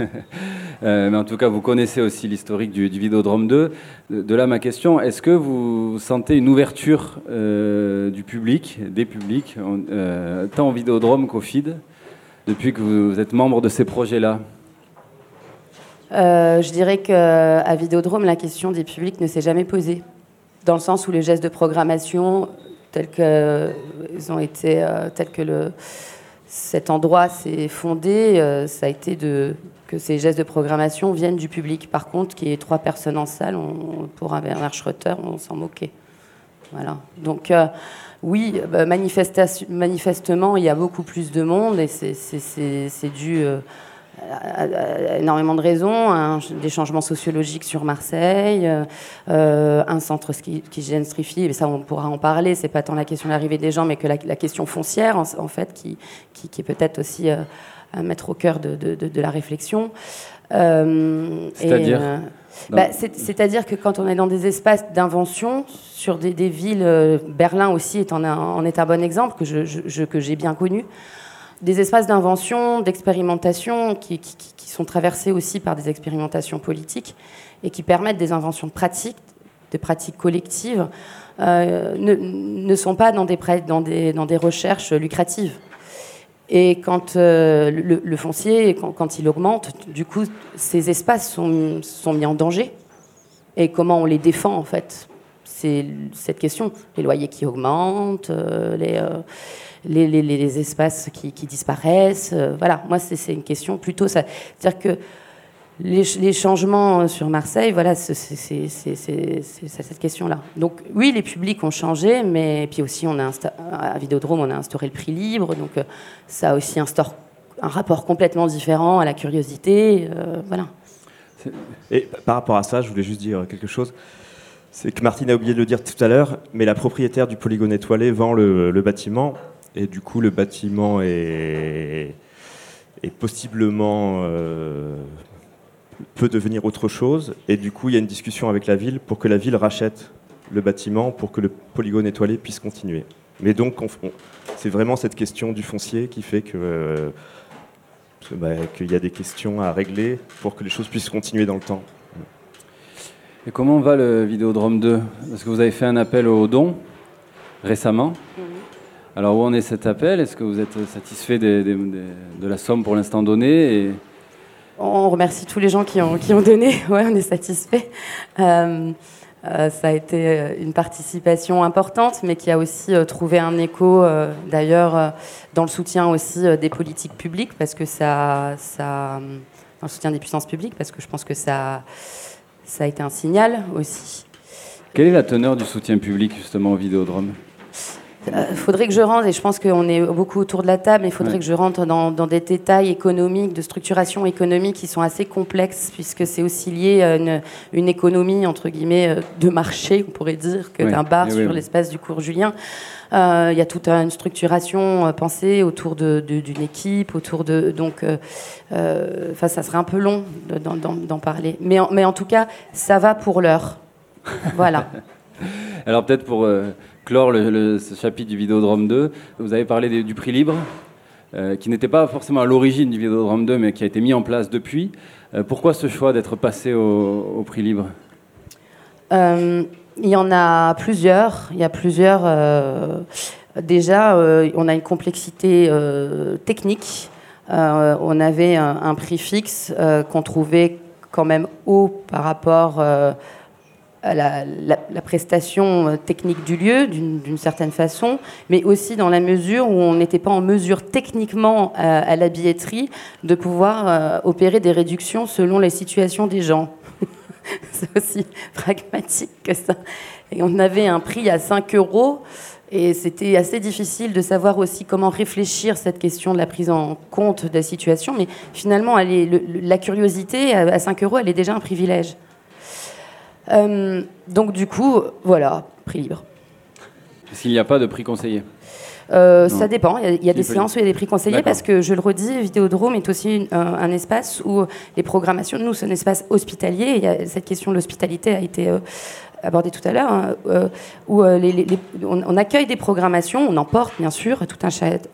Mais en tout cas, vous connaissez aussi l'historique du Vidéodrome 2. De là ma question, est-ce que vous sentez une ouverture des publics, tant au Vidéodrome qu'au FID, depuis que vous êtes membre de ces projets-là ? Je dirais qu'à Vidéodrome, la question des publics ne s'est jamais posée, dans le sens où les gestes de programmation... cet endroit s'est fondé, ça a été que ces gestes de programmation viennent du public. Par contre, qu'il y ait 3 personnes en salle, pour un Bernard Schroeter, on s'en moquait. Voilà. Donc, oui, manifestement, il y a beaucoup plus de monde et c'est dû énormément de raisons, des changements sociologiques sur Marseille, un centre qui gentrifie, et ça on pourra en parler, c'est pas tant la question de l'arrivée des gens, mais que la question foncière en fait qui est peut-être aussi à mettre au cœur de la réflexion. C'est-à-dire que quand on est dans des espaces d'invention, sur des villes, Berlin aussi en est un bon exemple que j'ai bien connu, des espaces d'invention, d'expérimentation qui sont traversés aussi par des expérimentations politiques et qui permettent des inventions pratiques, des pratiques collectives, ne sont pas dans des recherches lucratives. Et quand le foncier, quand il augmente, du coup, ces espaces sont mis en danger. Et comment on les défend, en fait ? C'est cette question. Les loyers qui augmentent, les espaces qui disparaissent. Voilà, moi, c'est une question plutôt... Ça. C'est-à-dire que les changements sur Marseille, voilà, c'est cette question-là. Donc oui, les publics ont changé, mais puis aussi à Vidéodrome, on a instauré le prix libre, donc ça aussi instaure un rapport complètement différent à la curiosité, voilà. Et par rapport à ça, je voulais juste dire quelque chose. C'est que Martine a oublié de le dire tout à l'heure, mais la propriétaire du Polygone Étoilé vend le bâtiment, et du coup le bâtiment est possiblement... peut devenir autre chose, et du coup il y a une discussion avec la ville pour que la ville rachète le bâtiment pour que le Polygone Étoilé puisse continuer. Mais donc c'est vraiment cette question du foncier qui fait qu'il y a des questions à régler pour que les choses puissent continuer dans le temps. Et comment va le Vidéodrome 2 ? Parce que vous avez fait un appel aux dons récemment. Mmh. Alors où en est cet appel ? Est-ce que vous êtes satisfait de la somme pour l'instant donnée et... On remercie tous les gens qui ont donné. Ouais, on est satisfaits. Ça a été une participation importante, mais qui a aussi trouvé un écho, d'ailleurs, dans le soutien aussi des politiques publiques, parce que dans le soutien des puissances publiques, parce que je pense que ça a été un signal aussi. Quelle est la teneur du soutien public justement au Vidéodrome ? Faudrait que je rentre, et je pense qu'on est beaucoup autour de la table, mais il faudrait que je rentre dans des détails économiques, de structuration économique qui sont assez complexes, puisque c'est aussi lié à une économie, entre guillemets, de marché, on pourrait dire, que d'un bar sur l'espace du Cours Julien. Il y a toute une structuration pensée autour d'une équipe, donc ça serait un peu long d'en parler. Mais en tout cas, ça va pour l'heure. Voilà. Alors peut-être pour... clore ce chapitre du Vidéodrome 2, vous avez parlé du prix libre, qui n'était pas forcément à l'origine du Vidéodrome 2, mais qui a été mis en place depuis. Pourquoi ce choix d'être passé au prix libre ? Il y en a plusieurs. Il y a plusieurs. Déjà, on a une complexité technique. On avait un prix fixe qu'on trouvait quand même haut par rapport... La prestation technique du lieu, d'une certaine façon, mais aussi dans la mesure où on n'était pas en mesure techniquement à la billetterie de pouvoir opérer des réductions selon les situations des gens. C'est aussi pragmatique que ça. Et on avait un prix à 5 €, et c'était assez difficile de savoir aussi comment réfléchir cette question de la prise en compte de la situation, mais finalement, la curiosité à 5 €, elle est déjà un privilège. Donc du coup, voilà, prix libre. Est-ce qu'il n'y a pas de prix conseillé ? Ça dépend, il y a des séances où il y a des prix conseillés. D'accord. Parce que, je le redis, Vidéodrome est aussi un espace où les programmations, nous c'est un espace hospitalier, cette question de l'hospitalité a été abordée tout à l'heure, hein, où on accueille des programmations, on emporte bien sûr tout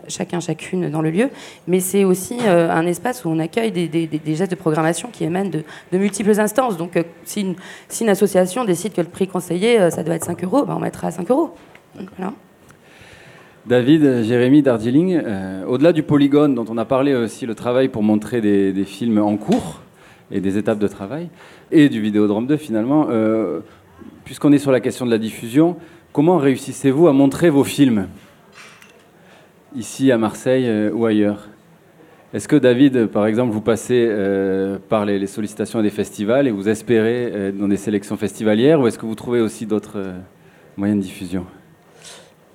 chacun, chacune dans le lieu, mais c'est aussi un espace où on accueille des gestes de programmation qui émanent de multiples instances. Donc si une association décide que le prix conseillé ça doit être 5 €, on mettra 5 €. Donc, voilà. David, Jérémy, Darjeeling, au-delà du polygone dont on a parlé aussi, le travail pour montrer des films en cours et des étapes de travail, et du Vidéodrome 2 finalement, puisqu'on est sur la question de la diffusion, comment réussissez-vous à montrer vos films ici à Marseille ou ailleurs ? Est-ce que David, par exemple, vous passez par les sollicitations des festivals et vous espérez dans des sélections festivalières, ou est-ce que vous trouvez aussi d'autres moyens de diffusion ?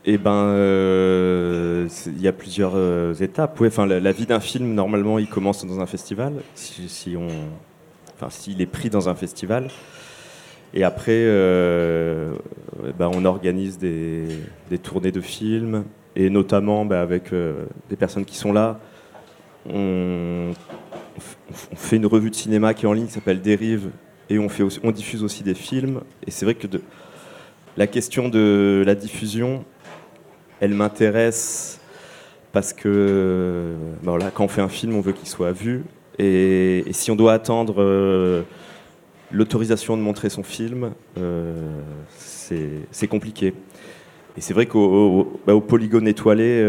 Eh ben, y a plusieurs étapes. Ouais, la vie d'un film, normalement, il commence dans un festival, s'il est pris dans un festival. Et après, on organise des tournées de films, et notamment avec des personnes qui sont là. On fait une revue de cinéma qui est en ligne, qui s'appelle Dérive, et on diffuse aussi des films. Et c'est vrai que la question de la diffusion, elle m'intéresse parce que quand on fait un film, on veut qu'il soit vu. Et si on doit attendre l'autorisation de montrer son film, c'est compliqué. Et c'est vrai qu'au Polygone Étoilé,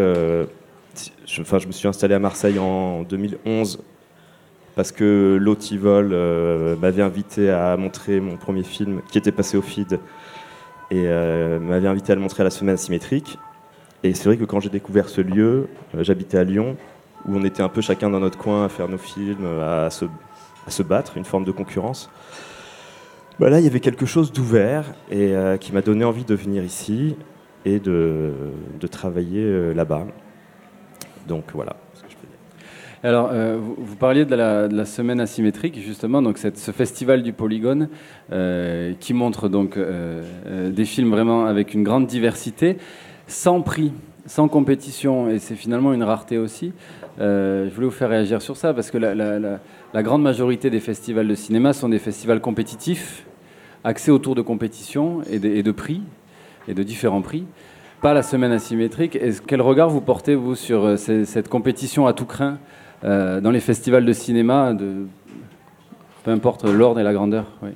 je me suis installé à Marseille en 2011 parce que L'Autivol m'avait invité à montrer mon premier film qui était passé au FID et m'avait invité à le montrer à la Semaine asymétrique. Et c'est vrai que quand j'ai découvert ce lieu, j'habitais à Lyon, où on était un peu chacun dans notre coin à faire nos films, à se battre, une forme de concurrence. Là, il y avait quelque chose d'ouvert et qui m'a donné envie de venir ici et de travailler là-bas. Donc voilà ce que je peux dire. Alors, vous parliez de la Semaine asymétrique, justement, donc ce festival du Polygone qui montre donc des films vraiment avec une grande diversité, sans prix, sans compétition, et c'est finalement une rareté aussi. Je voulais vous faire réagir sur ça, parce que la grande majorité des festivals de cinéma sont des festivals compétitifs, axés autour de compétitions et de prix, et de différents prix. Pas la Semaine asymétrique. Quel regard vous portez, vous, sur cette compétition à tout crin dans les festivals de cinéma, peu importe l'ordre et la grandeur? Oui.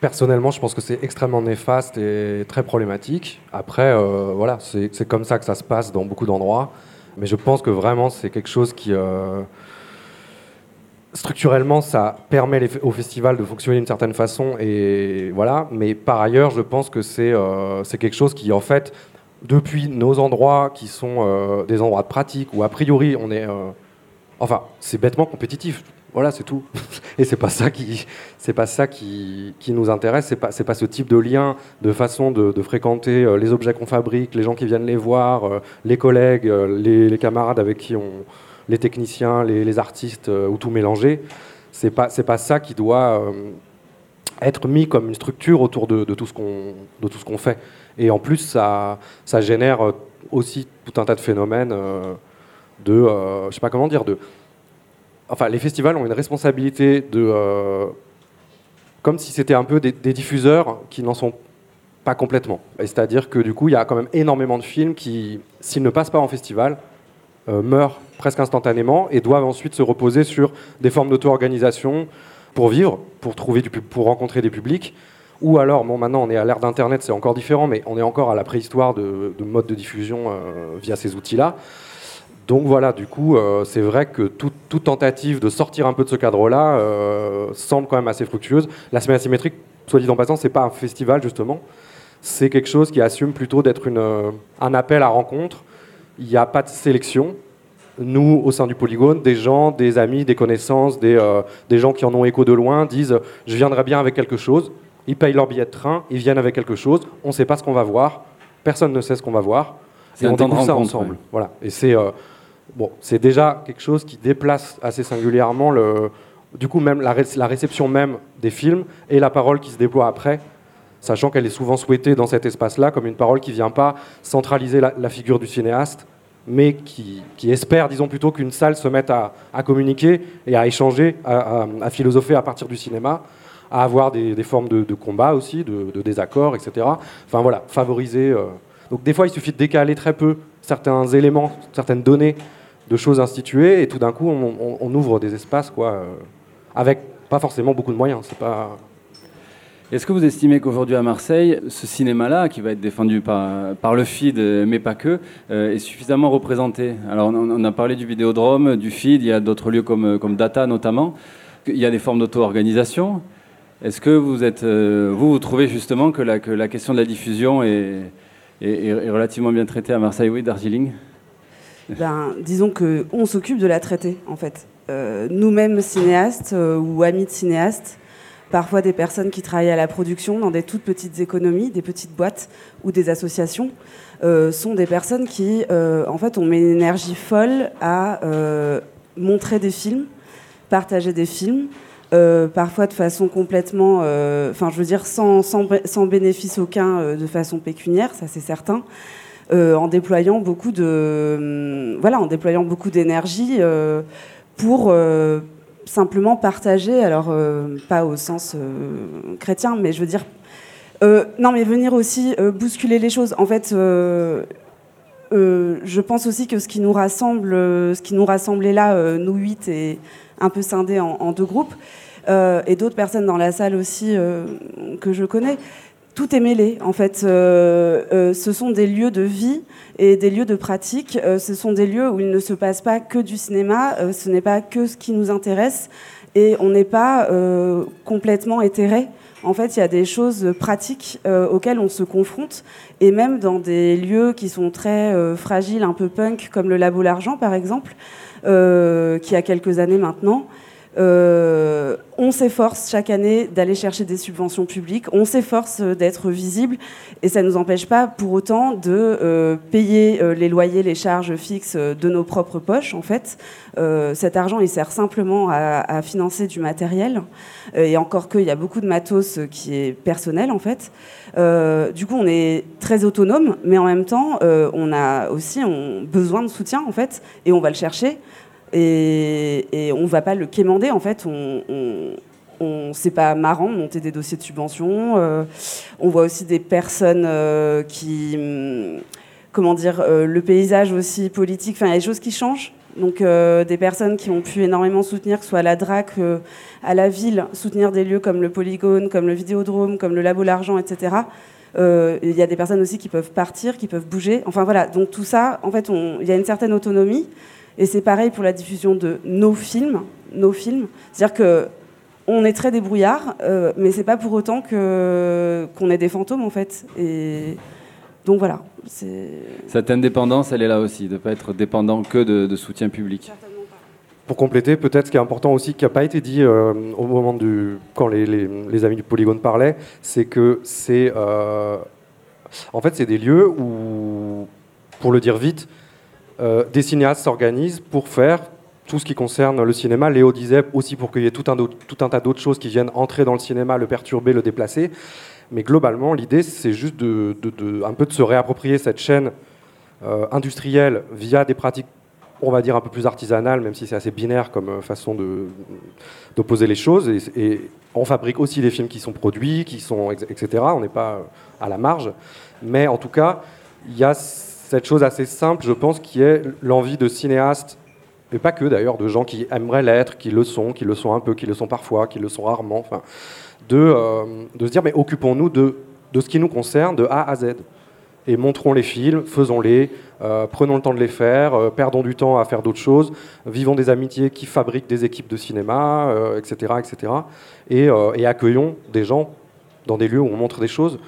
Personnellement, je pense que c'est extrêmement néfaste et très problématique. Après, c'est comme ça que ça se passe dans beaucoup d'endroits. Mais je pense que vraiment, c'est quelque chose qui... structurellement, ça permet au festival de fonctionner d'une certaine façon. Et voilà. Mais par ailleurs, je pense que c'est quelque chose qui, en fait, depuis nos endroits qui sont des endroits de pratique, où a priori, on est... c'est bêtement compétitif. Voilà, c'est tout. Et c'est pas ça qui nous intéresse. C'est pas ce type de lien, de façon de fréquenter les objets qu'on fabrique, les gens qui viennent les voir, les collègues, les camarades avec qui les techniciens, les artistes, ou tout mélanger. C'est pas ça qui doit être mis comme une structure autour de tout ce qu'on fait. Et en plus, ça génère aussi tout un tas de phénomènes je sais pas comment dire, les festivals ont une responsabilité comme si c'était un peu des diffuseurs qui n'en sont pas complètement. Et c'est-à-dire que du coup, il y a quand même énormément de films qui, s'ils ne passent pas en festival, meurent presque instantanément et doivent ensuite se reposer sur des formes d'auto-organisation pour vivre, pour rencontrer des publics. Ou alors, maintenant on est à l'ère d'Internet, c'est encore différent, mais on est encore à la préhistoire de modes de diffusion via ces outils-là. Donc voilà, du coup, c'est vrai que toute tentative de sortir un peu de ce cadre-là semble quand même assez fructueuse. La Semaine asymétrique, soit dit en passant, c'est pas un festival, justement. C'est quelque chose qui assume plutôt d'être un appel à rencontre. Il n'y a pas de sélection. Nous, au sein du Polygone, des gens, des amis, des connaissances, des gens qui en ont écho de loin, disent « je viendrai bien avec quelque chose ». Ils payent leur billet de train, ils viennent avec quelque chose. On ne sait pas ce qu'on va voir. Personne ne sait ce qu'on va voir. C'est un temps de rencontre, ensemble. Ouais. Voilà. Et c'est... c'est déjà quelque chose qui déplace assez singulièrement même la réception même des films et la parole qui se déploie après, sachant qu'elle est souvent souhaitée dans cet espace-là comme une parole qui ne vient pas centraliser la figure du cinéaste, mais qui espère, disons plutôt, qu'une salle se mette à communiquer et à échanger, à philosopher à partir du cinéma, à avoir des formes de combat aussi, de désaccords, etc. Enfin voilà, favoriser... Donc des fois, il suffit de décaler très peu certains éléments, certaines données de choses instituées, et tout d'un coup, on ouvre des espaces, avec pas forcément beaucoup de moyens. C'est pas... Est-ce que vous estimez qu'aujourd'hui à Marseille, ce cinéma-là, qui va être défendu par le FID, mais pas que, est suffisamment représenté? Alors on a parlé du Vidéodrome, du FID, il y a d'autres lieux comme Data notamment. Il y a des formes d'auto-organisation. Est-ce que vous êtes, vous trouvez justement que la question de la diffusion est relativement bien traitée à Marseille? Oui, Darjeeling. Disons qu'on s'occupe de la traiter, en fait. Nous-mêmes, cinéastes ou amis de cinéastes, parfois des personnes qui travaillent à la production dans des toutes petites économies, des petites boîtes ou des associations, sont des personnes qui, en fait, ont mis une énergie folle à montrer des films, partager des films, parfois de façon complètement, je veux dire, sans bénéfice aucun de façon pécuniaire, ça c'est certain, en déployant beaucoup de, en déployant beaucoup d'énergie pour simplement partager, alors pas au sens chrétien, mais je veux dire, venir aussi bousculer les choses. En fait, je pense aussi que ce qui nous rassemblait là, nous huit et un peu scindés en deux groupes, et d'autres personnes dans la salle aussi que je connais, tout est mêlé, en fait. Ce sont des lieux de vie et des lieux de pratique. Ce sont des lieux où il ne se passe pas que du cinéma. Ce n'est pas que ce qui nous intéresse. Et on n'est pas complètement éthéré. En fait, il y a des choses pratiques auxquelles on se confronte. Et même dans des lieux qui sont très fragiles, un peu punk, comme le Labo L'Argent, par exemple, qui a quelques années maintenant, on s'efforce chaque année d'aller chercher des subventions publiques, on s'efforce d'être visible, et ça ne nous empêche pas pour autant de payer les loyers, les charges fixes de nos propres poches, en fait. Cet argent, il sert simplement à financer du matériel, et encore qu'il y a beaucoup de matos qui est personnel, en fait. Du coup, on est très autonome, mais en même temps, on a aussi besoin de soutien, en fait, et on va le chercher. Et on ne va pas le quémander, en fait. C'est pas marrant de monter des dossiers de subvention. On voit aussi des personnes qui... le paysage aussi politique. Enfin, il y a des choses qui changent. Donc, des personnes qui ont pu énormément soutenir, que ce soit à la DRAC, à la ville, soutenir des lieux comme le Polygone, comme le Vidéodrome, comme le Labo L'Argent, etc. Il y a des personnes aussi qui peuvent partir, qui peuvent bouger. Enfin, voilà. Donc, tout ça, en fait, il y a une certaine autonomie. Et c'est pareil pour la diffusion de nos films. C'est-à-dire qu'on est très débrouillard, mais c'est pas pour autant qu'on est des fantômes, en fait. Et donc voilà. Cette indépendance, elle est là aussi, de ne pas être dépendant que de soutien public. Certainement pas. Pour compléter, peut-être ce qui est important aussi, qui n'a pas été dit au moment quand les amis du Polygone parlaient, c'est que c'est... en fait, c'est des lieux où, pour le dire vite, des cinéastes s'organisent pour faire tout ce qui concerne le cinéma. Léo disait aussi pour qu'il y ait tout un tas d'autres choses qui viennent entrer dans le cinéma, le perturber, le déplacer. Mais globalement, l'idée, c'est juste un peu de se réapproprier cette chaîne industrielle via des pratiques, on va dire, un peu plus artisanales, même si c'est assez binaire comme façon d'opposer les choses. Et on fabrique aussi des films qui sont produits, etc. On n'est pas à la marge. Mais en tout cas, il y a... cette chose assez simple, je pense, qui est l'envie de cinéastes, et pas que d'ailleurs, de gens qui aimeraient l'être, qui le sont un peu, qui le sont parfois, qui le sont rarement, enfin, de se dire, mais occupons-nous de ce qui nous concerne de A à Z, et montrons les films, faisons-les, prenons le temps de les faire, perdons du temps à faire d'autres choses, vivons des amitiés qui fabriquent des équipes de cinéma, etc., etc., et accueillons des gens dans des lieux où on montre des choses,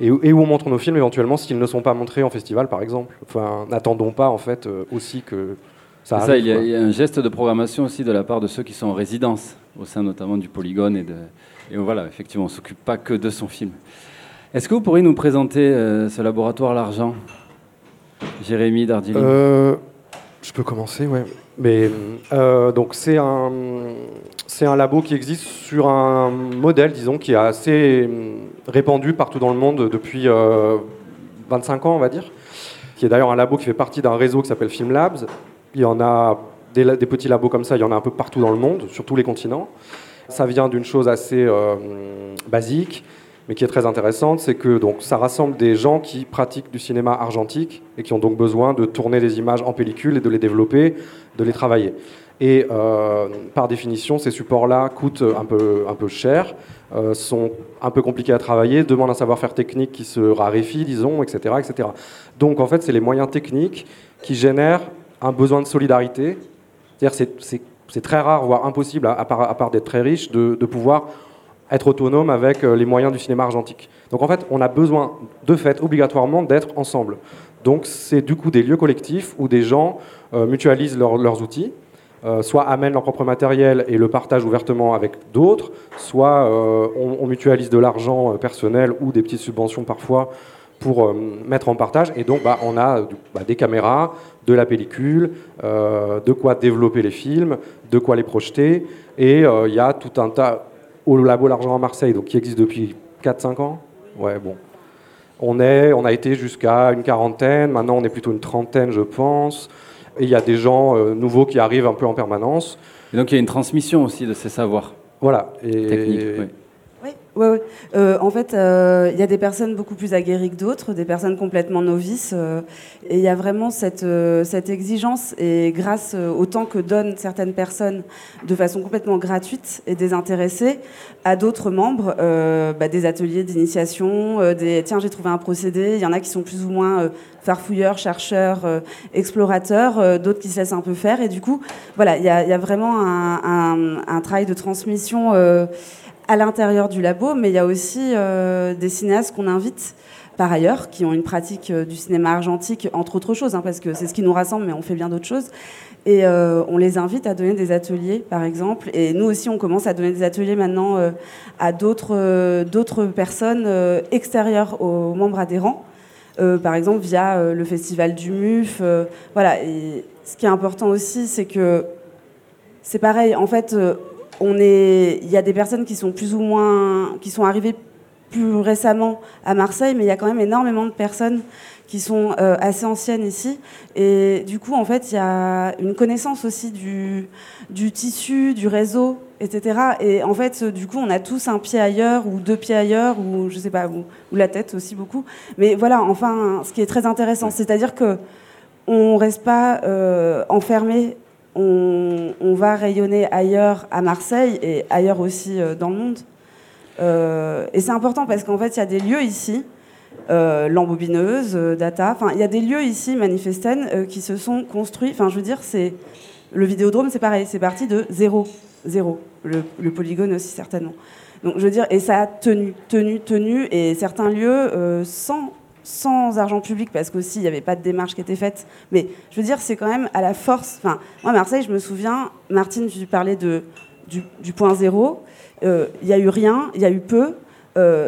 et où on montre nos films éventuellement s'ils ne sont pas montrés en festival, par exemple. Enfin, n'attendons pas, en fait, aussi que ça arrive. Il y a un geste de programmation aussi de la part de ceux qui sont en résidence, au sein notamment du Polygone. Et voilà, effectivement, on ne s'occupe pas que de son film. Est-ce que vous pourriez nous présenter ce laboratoire L'Argent, Jérémy Darjeeling? Je peux commencer, ouais. Mais, donc c'est un labo qui existe sur un modèle, disons, qui est assez répandu partout dans le monde depuis 25 ans, on va dire, qui est d'ailleurs un labo qui fait partie d'un réseau qui s'appelle Film Labs. Il y en a des petits labos comme ça, il y en a un peu partout dans le monde, sur tous les continents. Ça vient d'une chose assez basique, mais qui est très intéressante, c'est que donc, ça rassemble des gens qui pratiquent du cinéma argentique et qui ont donc besoin de tourner des images en pellicule et de les développer, de les travailler. Et par définition, ces supports-là coûtent un peu cher, sont un peu compliqués à travailler, demandent un savoir-faire technique qui se raréfie, disons, etc., etc. Donc en fait, c'est les moyens techniques qui génèrent un besoin de solidarité. C'est-à-dire c'est très rare, voire impossible, à part d'être très riche, de pouvoir... être autonome avec les moyens du cinéma argentique. Donc en fait, on a besoin, de fait, obligatoirement, d'être ensemble. Donc c'est du coup des lieux collectifs où des gens mutualisent leurs outils, soit amènent leur propre matériel et le partagent ouvertement avec d'autres, soit on mutualise de l'argent personnel ou des petites subventions parfois pour mettre en partage. Et donc on a des caméras, de la pellicule, de quoi développer les films, de quoi les projeter. Et il y a tout un tas au Labo L'Argent à Marseille, donc qui existe depuis 4-5 ans. Ouais, bon. On a été jusqu'à une 40aine, maintenant on est plutôt une 30aine, je pense. Et il y a des gens nouveaux qui arrivent un peu en permanence. Et donc il y a une transmission aussi de ces savoirs. Voilà. Technique, oui. Oui. En fait, il y a des personnes beaucoup plus aguerries que d'autres, des personnes complètement novices. Et il y a vraiment cette exigence. Et grâce au temps que donnent certaines personnes de façon complètement gratuite et désintéressée à d'autres membres, des ateliers d'initiation, tiens, j'ai trouvé un procédé. Il y en a qui sont plus ou moins farfouilleurs, chercheurs, explorateurs, d'autres qui se laissent un peu faire. Et du coup, voilà, il y a vraiment un travail de transmission à l'intérieur du labo, mais il y a aussi des cinéastes qu'on invite par ailleurs, qui ont une pratique du cinéma argentique, entre autres choses, parce que c'est ce qui nous rassemble, mais on fait bien d'autres choses. Et on les invite à donner des ateliers, par exemple. Et nous aussi, on commence à donner des ateliers maintenant à d'autres personnes extérieures aux membres adhérents, par exemple via le festival du MUF. Voilà. Et ce qui est important aussi, c'est que c'est pareil, en fait... Il y a des personnes qui sont plus ou moins, qui sont arrivées plus récemment à Marseille, mais il y a quand même énormément de personnes qui sont assez anciennes ici. Et du coup, en fait, il y a une connaissance aussi du tissu, du réseau, etc. Et en fait, du coup, on a tous un pied ailleurs ou deux pieds ailleurs, ou je sais pas, ou la tête aussi beaucoup. Mais voilà, enfin, ce qui est très intéressant, c'est-à-dire que on reste pas enfermé. On va rayonner ailleurs à Marseille et ailleurs aussi dans le monde. Et c'est important parce qu'en fait, il y a des lieux ici, l'embobineuse, Data, enfin, il y a des lieux ici, Manifesten, qui se sont construits. Enfin, je veux dire, le Vidéodrome, c'est pareil, c'est parti de zéro. Le Polygone aussi, certainement. Donc, je veux dire, et ça a tenu. Et certains lieux, sans argent public, parce qu'aussi il n'y avait pas de démarche qui était faite, mais je veux dire, c'est quand même à la force. Enfin, moi à Marseille, je me souviens, Martine, tu parlais du point zéro, il n'y a eu rien, il y a eu peu,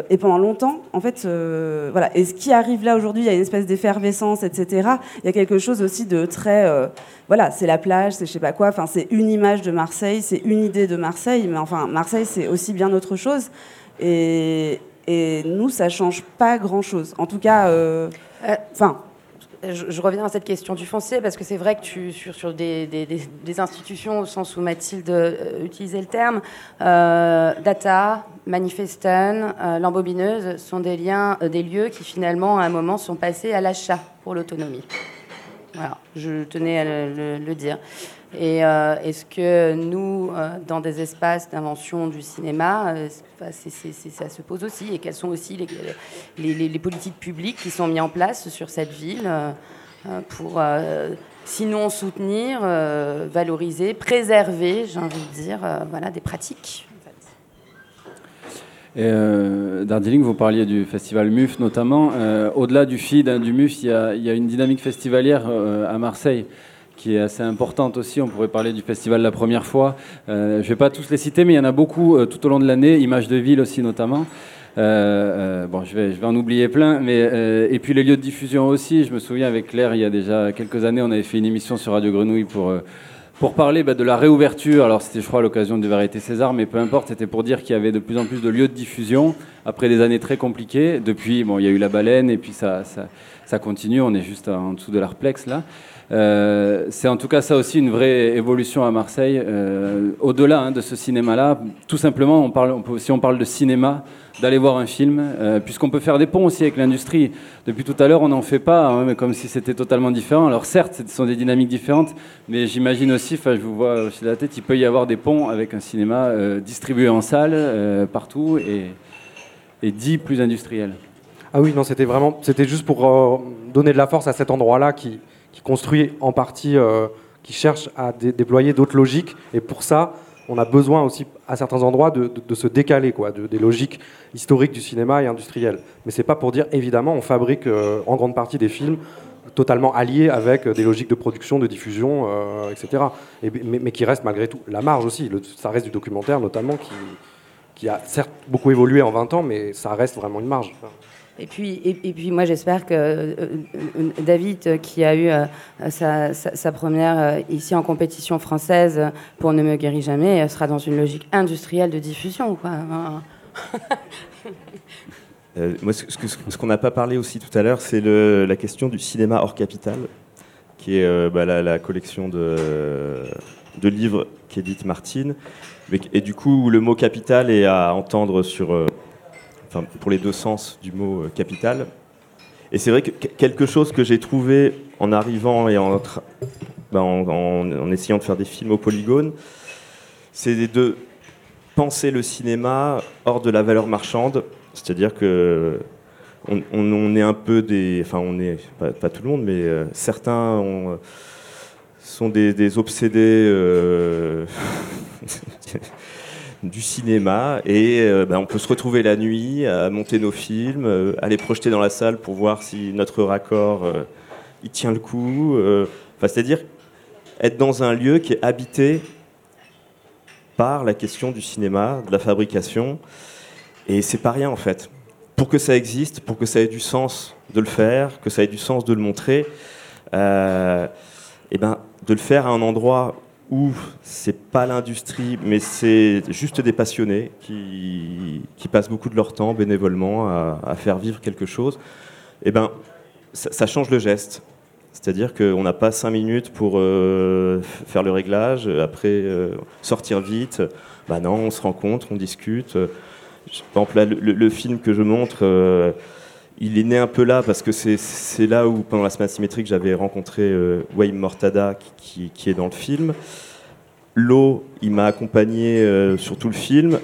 et pendant longtemps, en fait, voilà. Et ce qui arrive là aujourd'hui, il y a une espèce d'effervescence, etc. Il y a quelque chose aussi de très, voilà, c'est la plage, c'est je sais pas quoi, enfin, c'est une image de Marseille, c'est une idée de Marseille, mais enfin, Marseille, c'est aussi bien autre chose, et nous, ça ne change pas grand-chose. En tout cas, Je reviens à cette question du foncier, parce que c'est vrai que sur des institutions, au sens où Mathilde utilisait le terme, Data, Manifesten, l'embobineuse, sont des lieux qui, finalement, à un moment, sont passés à l'achat pour l'autonomie. Voilà, je tenais à le dire. Et est-ce que nous, dans des espaces d'invention du cinéma, ça se pose aussi, et quelles sont aussi les politiques publiques qui sont mises en place sur cette ville pour, sinon soutenir, valoriser, préserver, j'ai envie de dire, voilà, des pratiques. Et Darjeeling, vous parliez du festival MUF notamment. Au-delà du FID, du MUF, il y a une dynamique festivalière à Marseille qui est assez importante aussi. On pourrait parler du festival La Première Fois. Je ne vais pas tous les citer, mais il y en a beaucoup tout au long de l'année. Images de ville aussi, notamment. Je vais en oublier plein. Mais, et puis les lieux de diffusion aussi. Je me souviens, avec Claire, il y a déjà quelques années, on avait fait une émission sur Radio Grenouille pour parler de la réouverture. Alors c'était, je crois, l'occasion des variétés César, mais peu importe, c'était pour dire qu'il y avait de plus en plus de lieux de diffusion après des années très compliquées. Depuis, il y a eu la baleine, et puis ça continue. On est juste en dessous de l'arplex, là. C'est en tout cas ça aussi une vraie évolution à Marseille, au-delà de ce cinéma-là. Tout simplement, si on parle de cinéma, d'aller voir un film, puisqu'on peut faire des ponts aussi avec l'industrie. Depuis tout à l'heure, on n'en fait pas, mais comme si c'était totalement différent. Alors certes, ce sont des dynamiques différentes, mais j'imagine aussi, je vous vois chez la tête, il peut y avoir des ponts avec un cinéma distribué en salle, partout, et dit plus industriel. Ah oui, non, c'était juste pour donner de la force à cet endroit-là qui construit en partie, qui cherche à déployer d'autres logiques. Et pour ça, on a besoin aussi, à certains endroits, de se décaler, des logiques historiques du cinéma et industrielles. Mais c'est pas pour dire, évidemment, on fabrique en grande partie des films totalement alliés avec des logiques de production, de diffusion, etc. Mais qui reste malgré tout la marge aussi. Ça reste du documentaire notamment qui a certes beaucoup évolué en 20 ans, mais ça reste vraiment une marge. Et puis moi j'espère que David, qui a eu sa première ici en compétition française pour Ne me guéris jamais, sera dans une logique industrielle de diffusion, quoi. Moi, ce qu'on n'a pas parlé aussi tout à l'heure, c'est la question du cinéma hors capitale, qui est la collection de livres qu'édite Martine. Et du coup, le mot capital est à entendre pour les deux sens du mot capital. Et c'est vrai que quelque chose que j'ai trouvé en arrivant et en essayant de faire des films au polygone, c'est de penser le cinéma hors de la valeur marchande. C'est-à-dire que on est un peu des... Enfin, on est... Pas tout le monde, mais certains sont des obsédés du cinéma. Et on peut se retrouver la nuit à monter nos films, à les projeter dans la salle pour voir si notre raccord il tient le coup. C'est-à-dire être dans un lieu qui est habité par la question du cinéma, de la fabrication... Et c'est pas rien en fait. Pour que ça existe, pour que ça ait du sens de le faire, que ça ait du sens de le montrer, de le faire à un endroit où c'est pas l'industrie, mais c'est juste des passionnés qui passent beaucoup de leur temps bénévolement à faire vivre quelque chose, ça change le geste. C'est-à-dire qu'on n'a pas 5 minutes pour faire le réglage, après sortir vite. Non, on se rencontre, on discute. Par exemple, là, le film que je montre, il est né un peu là, parce que c'est là où, pendant la Semaine asymétrique, j'avais rencontré Wayne Mortada, qui est dans le film. Lo, il m'a accompagné sur tout le film.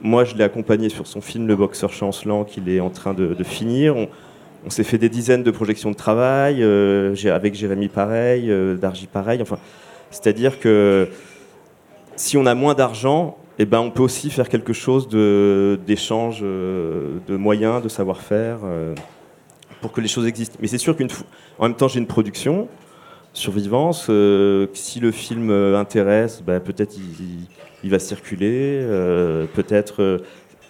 Moi, je l'ai accompagné sur son film, Le boxeur chancelant, qu'il est en train de finir. On s'est fait des dizaines de projections de travail, avec Jérémy pareil, Darji pareil. Enfin, c'est-à-dire que si on a moins d'argent... on peut aussi faire quelque chose d'échange, de moyens, de savoir-faire, pour que les choses existent. Mais c'est sûr qu'en même temps, j'ai une production, Survivance, si le film intéresse, peut-être il va circuler, peut-être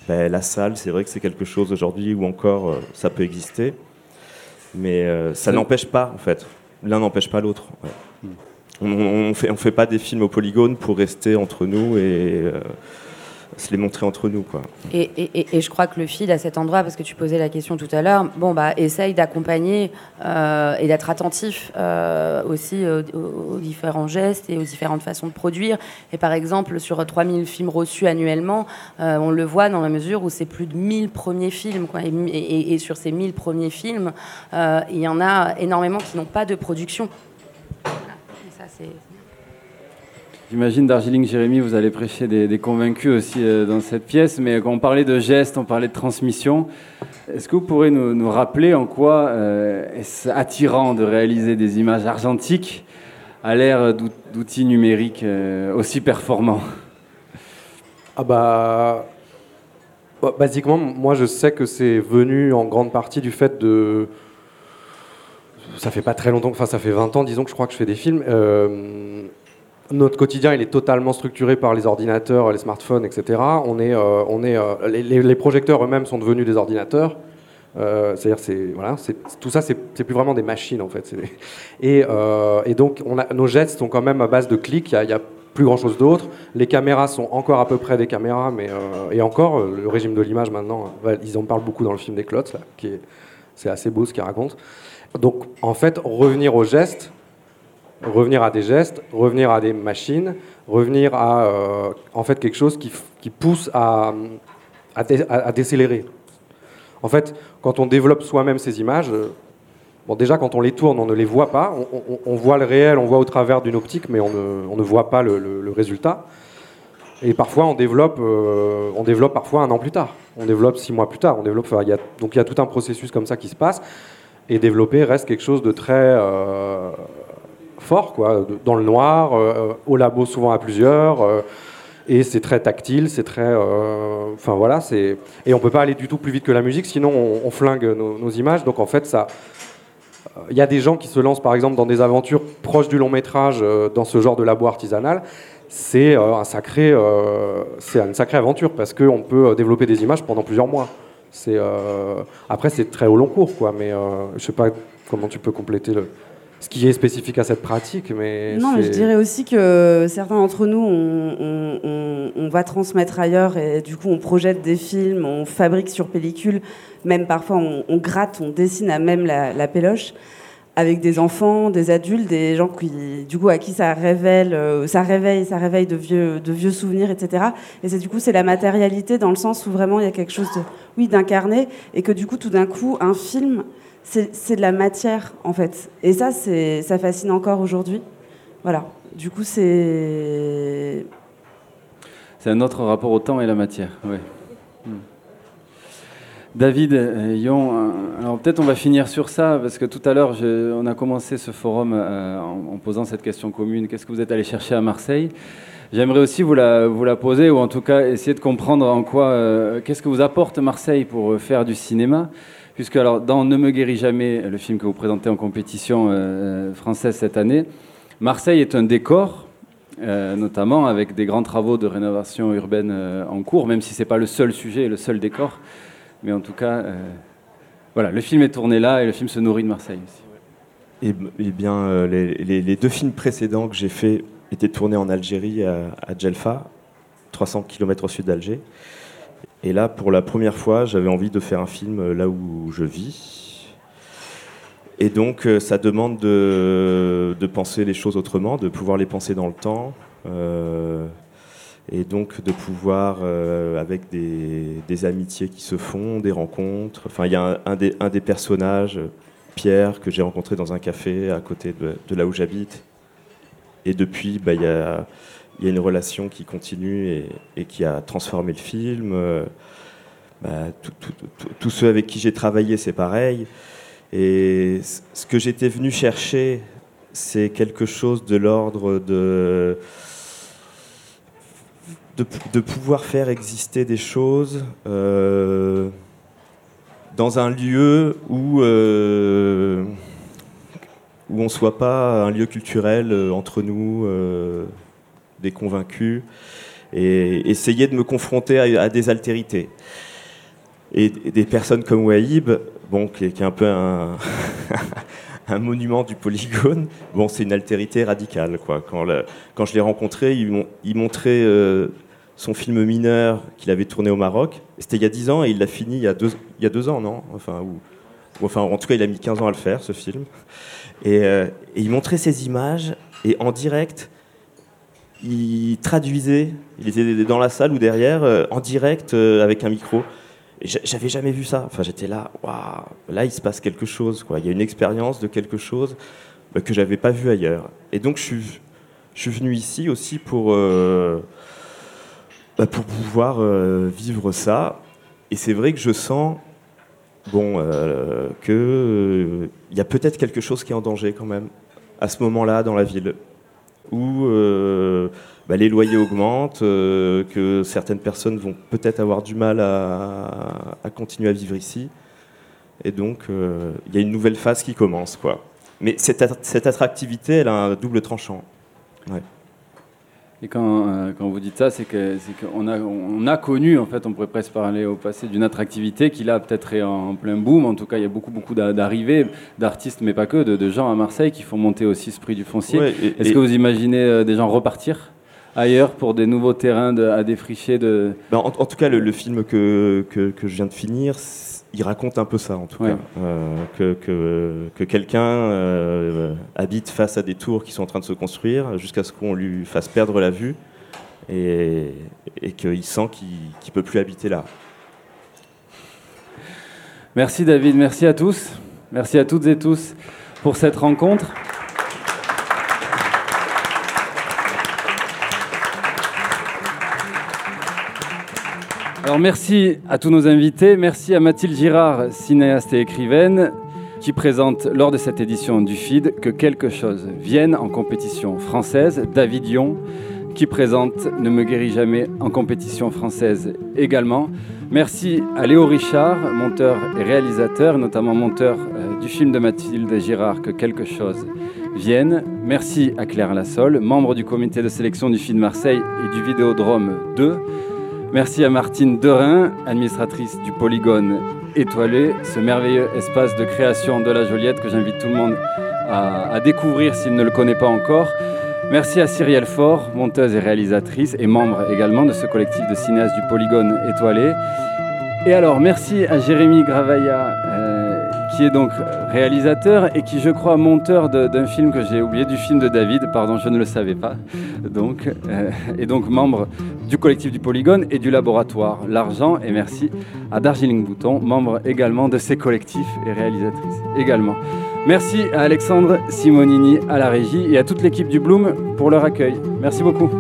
la salle, c'est vrai que c'est quelque chose aujourd'hui, ou encore ça peut exister, mais ça n'empêche pas, en fait. L'un n'empêche pas l'autre. Ouais. On fait pas des films au polygone pour rester entre nous et se les montrer entre nous, quoi. Et je crois que le FID à cet endroit, parce que tu posais la question tout à l'heure, essaye d'accompagner et d'être attentif aussi aux différents gestes et aux différentes façons de produire. Et par exemple, sur 3000 films reçus annuellement, on le voit dans la mesure où c'est plus de 1000 premiers films, quoi. Et sur ces 1000 premiers films, il y en a énormément qui n'ont pas de production. J'imagine, Darjeeling, Jérémy, vous allez prêcher des convaincus aussi dans cette pièce, mais quand on parlait de gestes, on parlait de transmission, est-ce que vous pourrez nous rappeler en quoi est-ce attirant de réaliser des images argentiques à l'ère d'outils numériques aussi performants ? Basiquement, moi je sais que c'est venu en grande partie du fait de... Ça fait pas très longtemps, ça fait 20 ans, disons, que je crois que je fais des films. Notre quotidien, il est totalement structuré par les ordinateurs, les smartphones, etc. Les projecteurs eux-mêmes sont devenus des ordinateurs. C'est-à-dire, tout ça, c'est plus vraiment des machines, en fait. Et donc, nos gestes sont quand même à base de clics. Il y a plus grand-chose d'autre. Les caméras sont encore à peu près des caméras, mais et encore, le régime de l'image maintenant, ils en parlent beaucoup dans le film des Clottes, là, c'est assez beau ce qu'ils racontent. Donc, en fait, revenir aux gestes, revenir à des gestes, revenir à des machines, revenir à en fait quelque chose qui pousse à décélérer. En fait, quand on développe soi-même ces images, déjà quand on les tourne, on ne les voit pas, on voit le réel, on voit au travers d'une optique, mais on ne voit pas le résultat. Et parfois, on développe parfois un an plus tard, on développe 6 mois plus tard, donc il y a tout un processus comme ça qui se passe. Et développer reste quelque chose de très fort, quoi, dans le noir, au labo souvent à plusieurs, et c'est très tactile, c'est très... Et on peut pas aller du tout plus vite que la musique, sinon on flingue nos images, donc en fait ça, Il y a des gens qui se lancent par exemple dans des aventures proches du long métrage, dans ce genre de labo artisanal. C'est, c'est une sacrée aventure parce qu'on peut développer des images pendant plusieurs mois. C'est, après, c'est très au long cours, quoi, mais je ne sais pas comment tu peux compléter ce qui est spécifique à cette pratique. Mais non, mais je dirais aussi que certains d'entre nous, on va transmettre ailleurs et du coup, on projette des films, on fabrique sur pellicule, même parfois on gratte, on dessine à même la péloche. Avec des enfants, des adultes, des gens qui, du coup, à qui ça réveille de vieux souvenirs, etc. Et c'est du coup, c'est la matérialité dans le sens où vraiment il y a quelque chose d'incarné et que du coup, tout d'un coup, un film, c'est de la matière en fait. Et ça, ça fascine encore aujourd'hui. Voilà. Du coup, c'est un autre rapport au temps et à la matière. Oui. David Yon, alors peut-être on va finir sur ça, parce que tout à l'heure, on a commencé ce forum en posant cette question commune, qu'est-ce que vous êtes allé chercher à Marseille ? J'aimerais aussi vous la poser, ou en tout cas essayer de comprendre en quoi, qu'est-ce que vous apporte Marseille pour faire du cinéma ? Puisque alors, dans Ne me guéris jamais, le film que vous présentez en compétition française cette année, Marseille est un décor, notamment avec des grands travaux de rénovation urbaine en cours, même si ce n'est pas le seul sujet et le seul décor. Mais en tout cas, voilà, le film est tourné là et le film se nourrit de Marseille aussi. Eh bien, les deux films précédents que j'ai faits étaient tournés en Algérie, à Djelfa, 300 km au sud d'Alger. Et là, pour la première fois, j'avais envie de faire un film là où je vis. Et donc, ça demande de penser les choses autrement, de pouvoir les penser dans le temps. Et donc de pouvoir, avec des amitiés qui se font, des rencontres. Enfin, il y a un des personnages, Pierre, que j'ai rencontré dans un café à côté de là où j'habite. Et depuis, il y a une relation qui continue et qui a transformé le film. Tous ceux avec qui j'ai travaillé, c'est pareil. Et ce que j'étais venu chercher, c'est quelque chose de l'ordre de pouvoir faire exister des choses dans un lieu où on ne soit pas un lieu culturel entre nous, des convaincus, et essayer de me confronter à des altérités. Et des personnes comme Wahib, bon, qui est un peu un... un monument du polygone, bon, c'est une altérité radicale, quoi. Quand je l'ai rencontré, il montrait son film mineur qu'il avait tourné au Maroc. C'était il y a 10 ans et il l'a fini il y a deux ans, non ? En tout cas, il a mis 15 ans à le faire, ce film. Et il montrait ses images et en direct, il traduisait. Il était dans la salle ou derrière, en direct, avec un micro. J'avais jamais vu ça. Enfin, j'étais là, waouh, là il se passe quelque chose, quoi. Il y a une expérience de quelque chose que j'avais pas vu ailleurs. Et donc je suis venu ici aussi pour pouvoir vivre ça. Et c'est vrai que je sens, que il y a peut-être quelque chose qui est en danger quand même à ce moment-là dans la ville, où les loyers augmentent, que certaines personnes vont peut-être avoir du mal à continuer à vivre ici. Et donc, il y a une nouvelle phase qui commence, quoi. Mais cette attractivité, elle a un double tranchant. Ouais. Et quand vous dites ça, c'est qu'on a connu, en fait, on pourrait presque parler au passé d'une attractivité qui là peut-être est en plein boom. En tout cas, il y a beaucoup d'arrivées d'artistes, mais pas que, de gens à Marseille qui font monter aussi ce prix du foncier. Ouais, Est-ce que vous imaginez des gens repartir ailleurs pour des nouveaux terrains à défricher en tout cas, le film que je viens de finir, il raconte un peu ça, en tout cas. Que quelqu'un habite face à des tours qui sont en train de se construire jusqu'à ce qu'on lui fasse perdre la vue et qu'il sent qu'il ne peut plus habiter là. Merci David, merci à tous, merci à toutes et tous pour cette rencontre. Alors merci à tous nos invités, merci à Mathilde Girard, cinéaste et écrivaine, qui présente lors de cette édition du FID Que quelque chose vienne en compétition française, David Yon, qui présente Ne me guéris jamais en compétition française également, Merci à Léo Richard, monteur et réalisateur, notamment monteur du film de Mathilde Girard, Que quelque chose vienne. Merci à Claire Lasolle, membre du comité de sélection du FID Marseille et du Vidéodrome 2. Merci à Martine Derain, administratrice du Polygone Étoilé, ce merveilleux espace de création de la Joliette que j'invite tout le monde à découvrir s'il ne le connaît pas encore. Merci à Cyrielle Faure, monteuse et réalisatrice et membre également de ce collectif de cinéastes du Polygone Étoilé. Et alors, merci à Jérémy Gravayat, qui est donc réalisateur et qui, je crois, monteur d'un film que j'ai oublié, du film de David, pardon, je ne le savais pas, donc membre du collectif du Polygone et du laboratoire L'Argent. Et merci à Darjeeling Bouton, membre également de ces collectifs et réalisatrice également. Merci à Alexandre Simonini à la régie et à toute l'équipe du Bloom pour leur accueil. Merci beaucoup.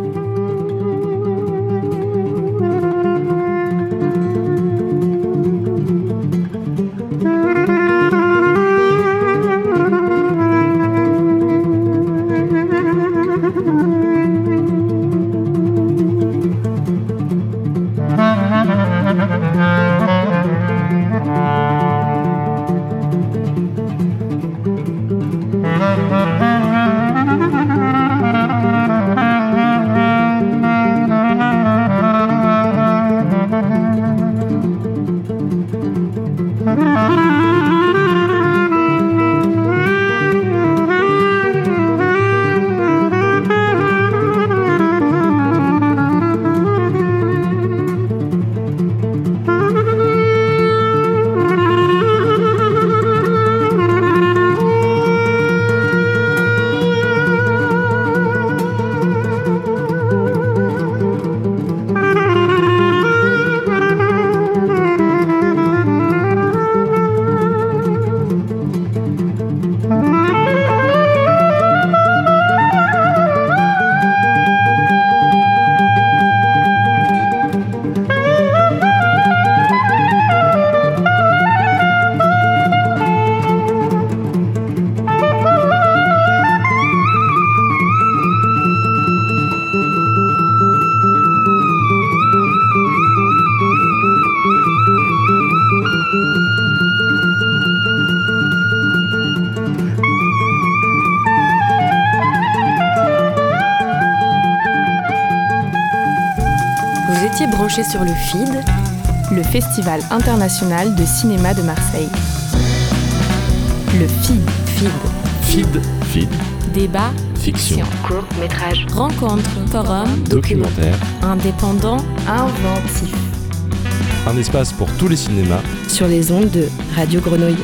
Sur le FID, le Festival international de cinéma de Marseille. Le FID. Débat, fiction, court-métrage, rencontre, forum, documentaire, indépendant, inventif. Un espace pour tous les cinémas sur les ondes de Radio Grenouille.